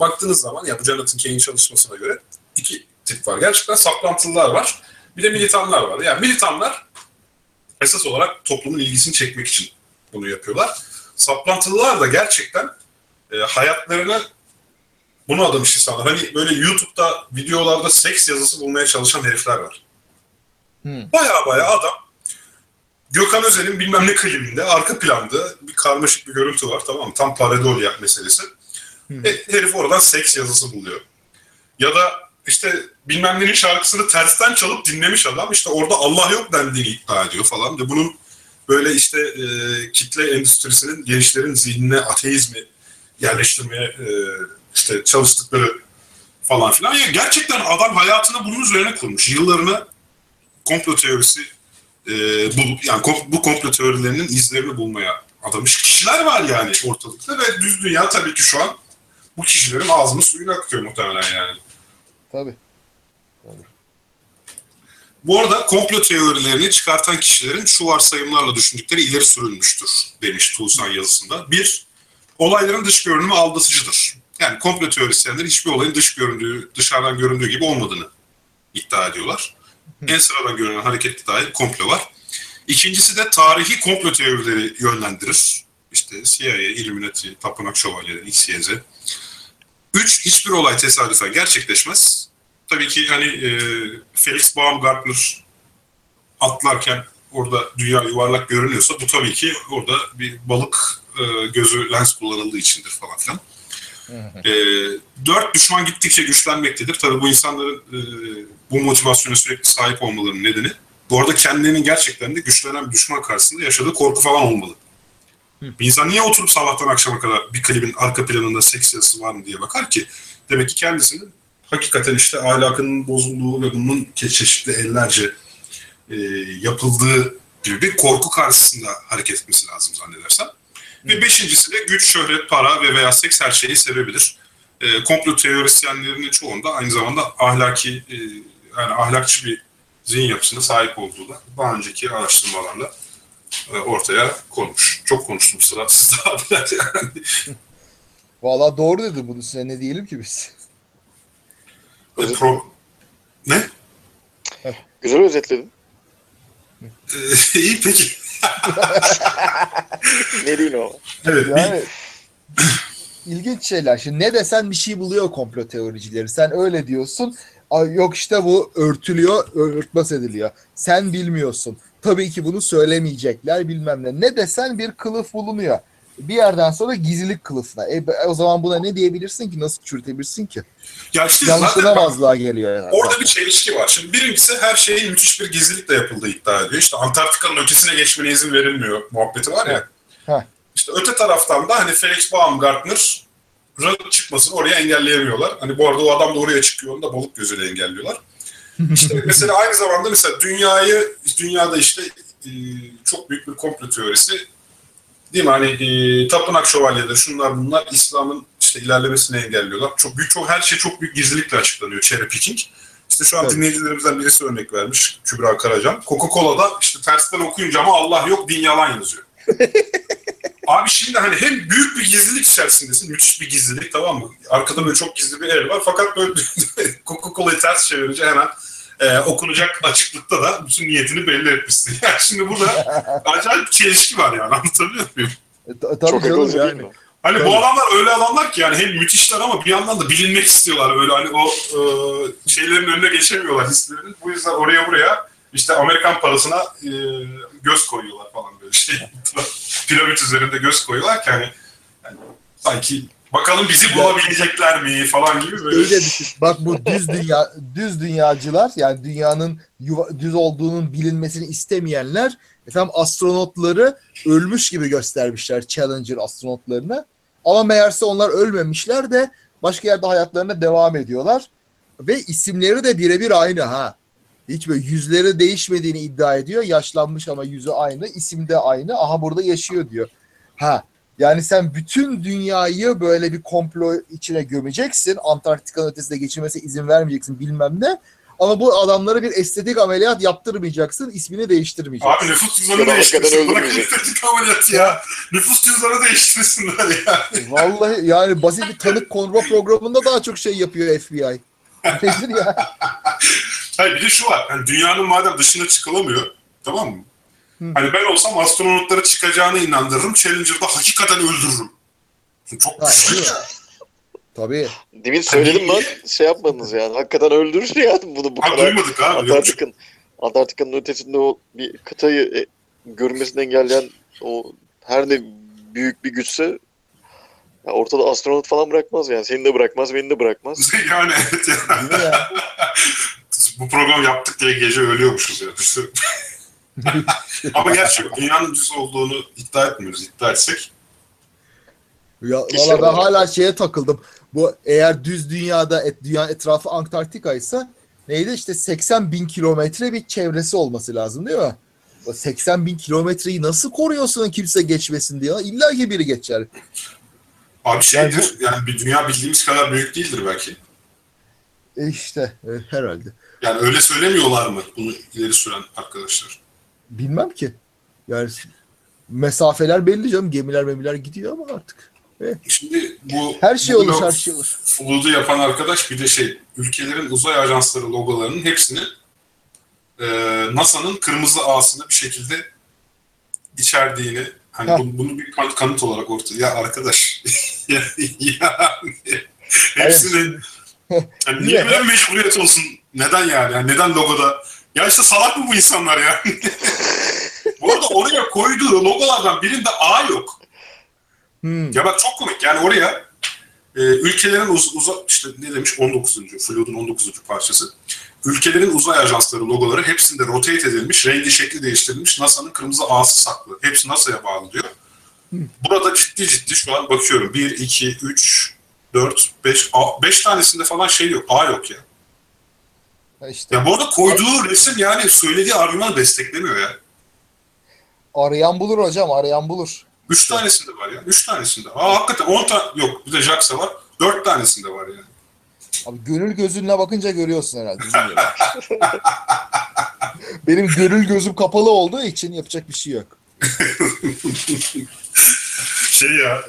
baktığınız zaman ya bu Jonathan Kay'in çalışmasına göre 2 tip var. Gerçekten saplantılılar var. Bir de militanlar var. Yani militanlar esas olarak toplumun ilgisini çekmek için bunu yapıyorlar. Saplantılılar da gerçekten hayatlarını bunu adamış insanlar. Hani böyle YouTube'da videolarda seks yazısı bulmaya çalışan herifler var. Baya adam Gökhan Özel'in bilmem ne klibinde arka planda bir karmaşık bir görüntü var, tamam mı? Tam paradolya meselesi. Herif oradan seks yazısı buluyor. Ya da işte bilmem nenin şarkısını tersten çalıp dinlemiş adam, işte orada Allah yok dendiğini iddia ediyor falan. Ve bunun böyle işte kitle endüstrisinin, gençlerin zihnine ateizmi yerleştirmeye işte çalıştıkları falan filan. Yani gerçekten adam hayatını bunun üzerine kurmuş. Yıllarını komplo teorisi bulup, yani bu komplo teorilerinin izlerini bulmaya adamış kişiler var yani ortalıkta ve düz dünya tabii ki şu an bu kişilerin ağzını suyuna akıtıyor muhtemelen yani. Tabii. Tabii. Bu arada komplo teorilerini çıkartan kişilerin şu varsayımlarla düşündükleri ileri sürülmüştür demiş Tulsan yazısında. 1. Olayların dış görünümü aldatıcıdır. Yani komplo teorisyenler hiçbir olayın dışarıdan göründüğü gibi olmadığını iddia ediyorlar. En sıradan görünen hareketli dahil komplo var. 2. de tarihi komplo teorileri yönlendirir. İşte CIA, Illuminati, Tapınak Şövalyeleri, XYZ. 3. Hiçbir olay tesadüfen gerçekleşmez. Tabii ki hani Felix Baumgartner atlarken orada dünya yuvarlak görünüyorsa bu tabii ki orada bir balık gözü lens kullanıldığı içindir falan filan. 4. Düşman gittikçe güçlenmektedir. Tabii bu insanların bu motivasyona sürekli sahip olmalarının nedeni bu arada kendilerinin gerçekten de güçlenen bir düşman karşısında yaşadığı korku falan olmalı. Bir insan niye oturup sabahtan akşama kadar bir klibin arka planında seks yazısı var mı diye bakar ki? Demek ki kendisinin hakikaten işte ahlakının bozulduğu ve bunun çeşitli ellerce yapıldığı gibi bir korku karşısında hareket etmesi lazım zannedersem. Ve 5. de güç, şöhret, para ve veya seks her şeyi sebebidir. Komplo teorisyenlerinin çoğunda aynı zamanda ahlaki, yani ahlakçı bir zihin yapısına sahip olduğu da daha önceki araştırmalarla ortaya konmuş. Çok konuştum sıra sizde abiler yani. Valla doğru dedi bunu, size ne diyelim ki biz? Ne? Güzel özetledin. İyi peki. Ne diyeyim o? Evet. Yani, ilginç şeyler. Şimdi ne desen bir şey buluyor komplo teoricileri. Sen öyle diyorsun. Yok işte bu örtülüyor, örtbas ediliyor. Sen bilmiyorsun. Tabii ki bunu söylemeyecekler bilmem ne. Ne desen bir kılıf bulunuyor. Bir yerden sonra gizlilik kılıfına. O zaman buna ne diyebilirsin ki? Nasıl çürütebilirsin ki? Ya işte yanlışlanamazlığa geliyor. Yani. Orada bir çelişki var. Şimdi birincisi her şeyin müthiş bir gizlilikle yapıldığı iddia ediyor. İşte Antarktika'nın ötesine geçmene izin verilmiyor muhabbeti var ya. Heh. İşte öte taraftan da hani Felix Baumgartner çıkmasını oraya engelleyemiyorlar. Hani bu arada o adam da oraya çıkıyor, onu da balık gözüyle engelliyorlar. İşte mesela aynı zamanda mesela dünyada işte çok büyük bir komplo teorisi değil mi? Hani tapınak şövalyeleri, şunlar bunlar, İslam'ın işte ilerlemesini engelliyorlar. Çok büyük, her şey çok büyük gizlilikle açıklanıyor, cherry picking. İşte şu an evet, dinleyicilerimizden birisi örnek vermiş, Kübra Karaycan. Coca-Cola'da işte tersten okuyunca ama Allah yok, din yalan yazıyor. Abi şimdi hani hem büyük bir gizlilik içerisindesin, müthiş bir gizlilik, tamam mı? Arkada böyle çok gizli bir el var fakat böyle Coca-Cola'yı ters çevirince hemen okunacak açıklıkta da bütün niyetini belli etmişsin. Yani şimdi burada acayip bir çelişki var yani, anlatabiliyor muyum? Çok canım yani. Hani bu adamlar öyle adamlar ki yani hem müthişler ama bir yandan da bilinmek istiyorlar, böyle hani o şeylerin önüne geçemiyorlar, hislerin. Bu yüzden oraya buraya işte Amerikan parasına göz koyuyorlar falan böyle şey. Piramit üzerinde göz koyuyorlar ki hani yani sanki bakalım bizi bulabilecekler mi falan gibi böyle. Öyle düşün. Bak bu düz dünyacılar yani dünyanın düz olduğunun bilinmesini istemeyenler efendim astronotları ölmüş gibi göstermişler, Challenger astronotlarını. Ama meğerse onlar ölmemişler de başka yerde hayatlarına devam ediyorlar. Ve isimleri de birebir aynı ha. Hiç böyle yüzleri değişmediğini iddia ediyor. Yaşlanmış ama yüzü aynı, isim de aynı. Aha burada yaşıyor diyor. Ha. Yani sen bütün dünyayı böyle bir komplo içine gömeceksin. Antarktika'nın ötesine geçirmesine izin vermeyeceksin bilmem ne. Ama bu adamlara bir estetik ameliyat yaptırmayacaksın, ismini değiştirmeyeceksin. Abi nüfus cüzdanı değiştirsin. Bırakın estetik ameliyat ya. Nüfus cüzdanı değiştirsinler yani. Vallahi yani basit bir tanık konma programında daha çok şey yapıyor FBI. Nedir ya? Hayır bir de şu var, yani dünyanın madem dışına çıkılamıyor, tamam mı? Hı. Hani ben olsam astronotlara çıkacağına inandırırım, Challenger'da hakikaten öldürürüm. Çok güçlü. Tabii. Demin söyledim lan, şey yapmadınız yani, hakikaten öldürür ya bunu bu kadar. Duymadık abi. Antarktika'nın ötesinde o bir kıtayı görmesini engelleyen o her ne büyük bir güçse, ortada astronot falan bırakmaz yani, seni de bırakmaz, beni de bırakmaz. Yani evet yani. Bu program yaptık diye gece ölüyormuşuz ya. Ama gerçi dünyanın düz olduğunu iddia etmiyoruz. İddia etsek. Ya, valla ben hala şeye takıldım. Bu eğer düz dünyada, dünya etrafı Antarktika ise neydi işte 80 bin kilometre bir çevresi olması lazım değil mi? 80 bin kilometreyi nasıl koruyorsun kimse geçmesin diye. İlla ki biri geçer. Abi şeydir yani bir dünya bildiğimiz kadar büyük değildir belki. İşte herhalde. Yani öyle söylemiyorlar mı bunu ileri süren arkadaşlar? Bilmem ki. Yani mesafeler belli canım. Gemiler gidiyor ama artık. Evet. Şimdi bu her şey olur. Flood'u yapan arkadaş bir de şey ülkelerin uzay ajansları logolarının hepsini NASA'nın kırmızı A'sını bir şekilde içerdiğini hani bunu bir kanıt olarak ortaya. Ya arkadaş. Hepsinin yani niye böyle meşguliyet olsun? Neden yani? Yani neden logoda? Ya işte salak mı bu insanlar ya? Bu arada oraya koyduğu logolardan birinde A yok. Hmm. Ya bak çok komik. Yani oraya ülkelerin işte ne demiş 19. Flood'un 19. parçası. Ülkelerin uzay ajansları logoları hepsinde rotate edilmiş, rengi şekli değiştirilmiş. NASA'nın kırmızı A'sı saklı. Hepsi NASA'ya bağlı diyor. Hmm. Burada ciddi şu an bakıyorum. 1, 2, 3... 4, 5 tanesinde falan şey yok, A yok ya. İşte. Ya bu arada koyduğu resim yani söylediği argümanı desteklemiyor ya. Arayan bulur hocam, arayan bulur. 3 tanesinde var ya, 3 tanesinde. Aa hakikaten 10 tane yok, bir de Jax'a var, 4 tanesinde var yani. Abi gönül gözünle bakınca görüyorsun herhalde. Benim gönül gözüm kapalı olduğu için yapacak bir şey yok. Şey ya,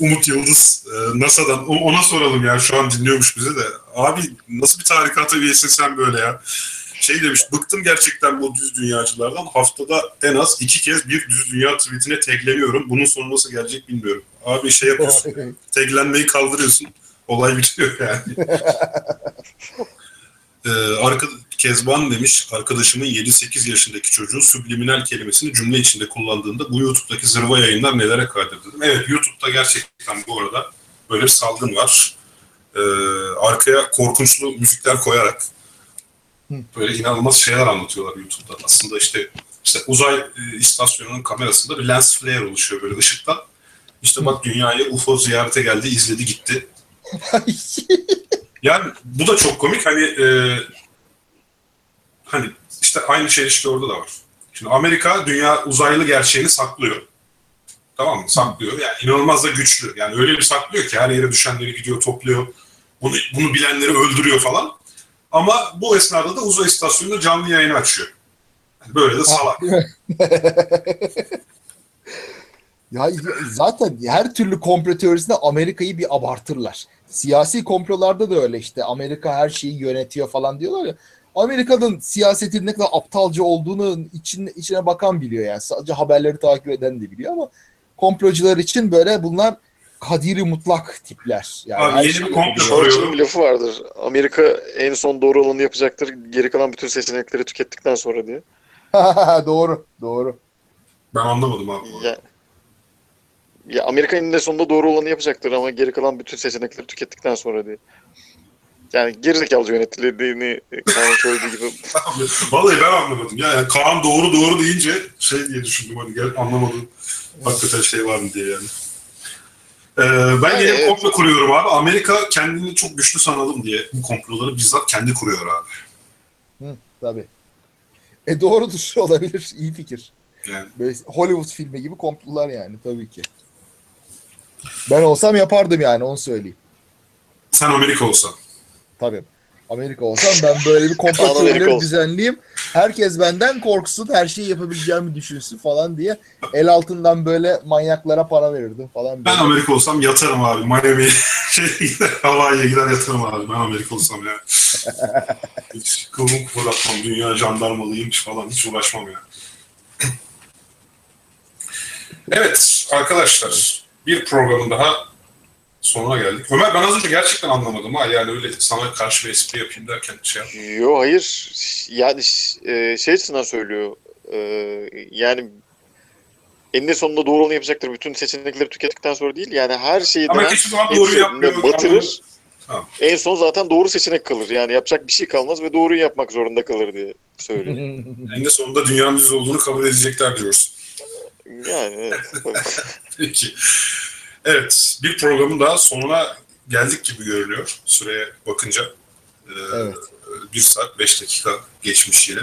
Umut Yıldız NASA'dan, ona soralım ya şu an dinliyormuş bize de. Abi nasıl bir tarikata üyesin sen böyle ya? Şey demiş, bıktım gerçekten bu düz dünyacılardan. Haftada en az 2 kez bir düz dünya tweetine tagleniyorum. Bunun sonu nasıl gelecek bilmiyorum. Abi şey yapıyorsun, yani, taglenmeyi kaldırıyorsun. Olay bitiyor yani. Kezban demiş, arkadaşımın 7-8 yaşındaki çocuğu subliminal kelimesini cümle içinde kullandığında bu YouTube'daki zırva yayınlar nelere kaydırdı? Evet, YouTube'da gerçekten bu arada böyle bir salgın var. Arkaya korkunçlu müzikler koyarak böyle inanılmaz şeyler anlatıyorlar YouTube'da. Aslında işte uzay istasyonunun kamerasında bir lens flare oluşuyor böyle ışıktan. İşte bak dünyayı UFO ziyarete geldi, izledi gitti. Yani bu da çok komik. Hani hani işte aynı çelişki orada da var. Şimdi Amerika dünya uzaylı gerçeğini saklıyor. Tamam mı? Saklıyor. Yani inanılmaz da güçlü. Yani öyle bir saklıyor ki her yere düşenleri gidiyor, topluyor. Bunu bilenleri öldürüyor falan. Ama bu esnada da uzay istasyonunda canlı yayını açıyor. Yani böyle de salak. Ya zaten her türlü komplo teorisinde Amerika'yı bir abartırlar. Siyasi komplolarda da öyle işte. Amerika her şeyi yönetiyor falan diyorlar ya. Amerika'nın siyasetin ne kadar aptalca olduğunu içine bakan biliyor yani. Sadece haberleri takip eden de biliyor ama komplocular için böyle bunlar kadiri mutlak tipler. Yani abi, yeni bir komplo lafı vardır. Amerika en son doğru olanı yapacaktır. Geri kalan bütün seçenekleri tükettikten sonra diye. Doğru. Ben anlamadım abi. Ya Amerika eninde sonunda doğru olanı yapacaktır ama geri kalan bütün seçenekleri tükettikten sonra diye. Yani gerizekalıca yönetildiğini Kaan'ın söylediği gibi. Vallahi ben anlamadım. Yani Kaan doğru deyince şey diye düşündüm. Hani gel anlamadım. Hakikaten şey var mı diye yani. Ben yine evet. Komplo kuruyorum abi. Amerika kendini çok güçlü sanalım diye bu komploları bizzat kendi kuruyor abi. Hı, tabii. Doğrudur. Olabilir. İyi fikir. Yani. Böyle Hollywood filmi gibi komplolar yani tabii ki. Ben olsam yapardım yani onu söyleyeyim. Sen Amerika olsan. Tabii. Amerika olsam ben böyle bir komplo teorileri düzenleyeyim. Herkes benden korksun, her şeyi yapabileceğimi düşünsün falan diye el altından böyle manyaklara para verirdim falan. Ben Amerika olsam yatarım abi. Miami'ye gider, Hawaii'ye gider yatarım abi. Ben Amerika olsam ya. Hiç kılımı kıpırdatmam. Dünya jandarmalıymış falan. Hiç uğraşmam ya. Evet arkadaşlar, bir programın daha sonuna geldik. Ömer ben az önce gerçekten anlamadım ha. Yani öyle sana karşı bir espri yapayım derken şey yapmadım. Yok hayır. Yani şey açısından söylüyor. Yani eninde sonunda doğru olanı yapacaktır. Bütün seçenekleri tükettikten sonra değil. Yani her şeyi de batırır. Tamam. En son zaten doğru seçenek kalır. Yani yapacak bir şey kalmaz ve doğruyu yapmak zorunda kalır diye söylüyor. Eninde sonunda dünyanın düz olduğunu kabul edecekler diyorsun. Yani evet. Peki. Evet, bir programın daha sonuna geldik gibi görünüyor süreye bakınca. Evet. 1 saat 5 dakika geçmiş yine.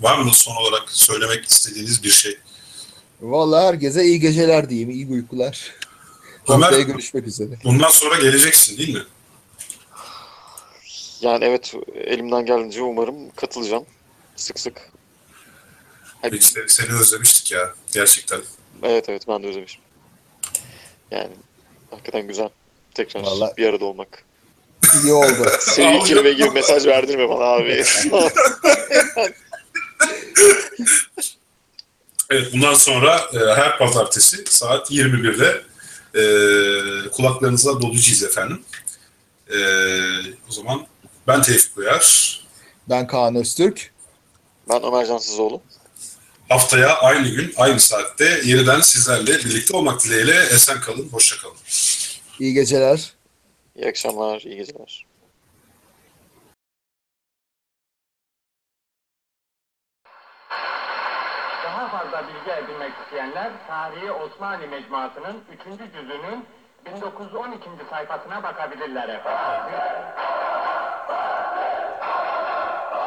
Var mı son olarak söylemek istediğiniz bir şey? Vallahi herkese iyi geceler diyeyim, iyi uykular. Haftaya görüşmek üzere. Bundan sonra geleceksin değil mi? Yani evet, elimden geldiğince umarım katılacağım sık sık. Hadi. Seni özlemiştik ya, gerçekten. Evet, ben de özlemişim. Yani hakikaten güzel. Tekrar vallahi bir arada olmak. İyi oldu. Seri kilime gibi mesaj verdirme bana abi. Evet, bundan sonra her pazartesi saat 21'de kulaklarınıza dolacağız efendim. O zaman ben Tevfik Uyar. Ben Kaan Öztürk. Ben Ömer Cansızoğlu. Haftaya aynı gün, aynı saatte yeniden sizlerle birlikte olmak dileğiyle esen kalın, hoşça kalın. İyi geceler. İyi akşamlar, iyi geceler. Daha fazla bilgi edinmek isteyenler, Tarihi Osmanlı Mecmuası'nın 3. cüzünün 1912. sayfasına bakabilirler efendim.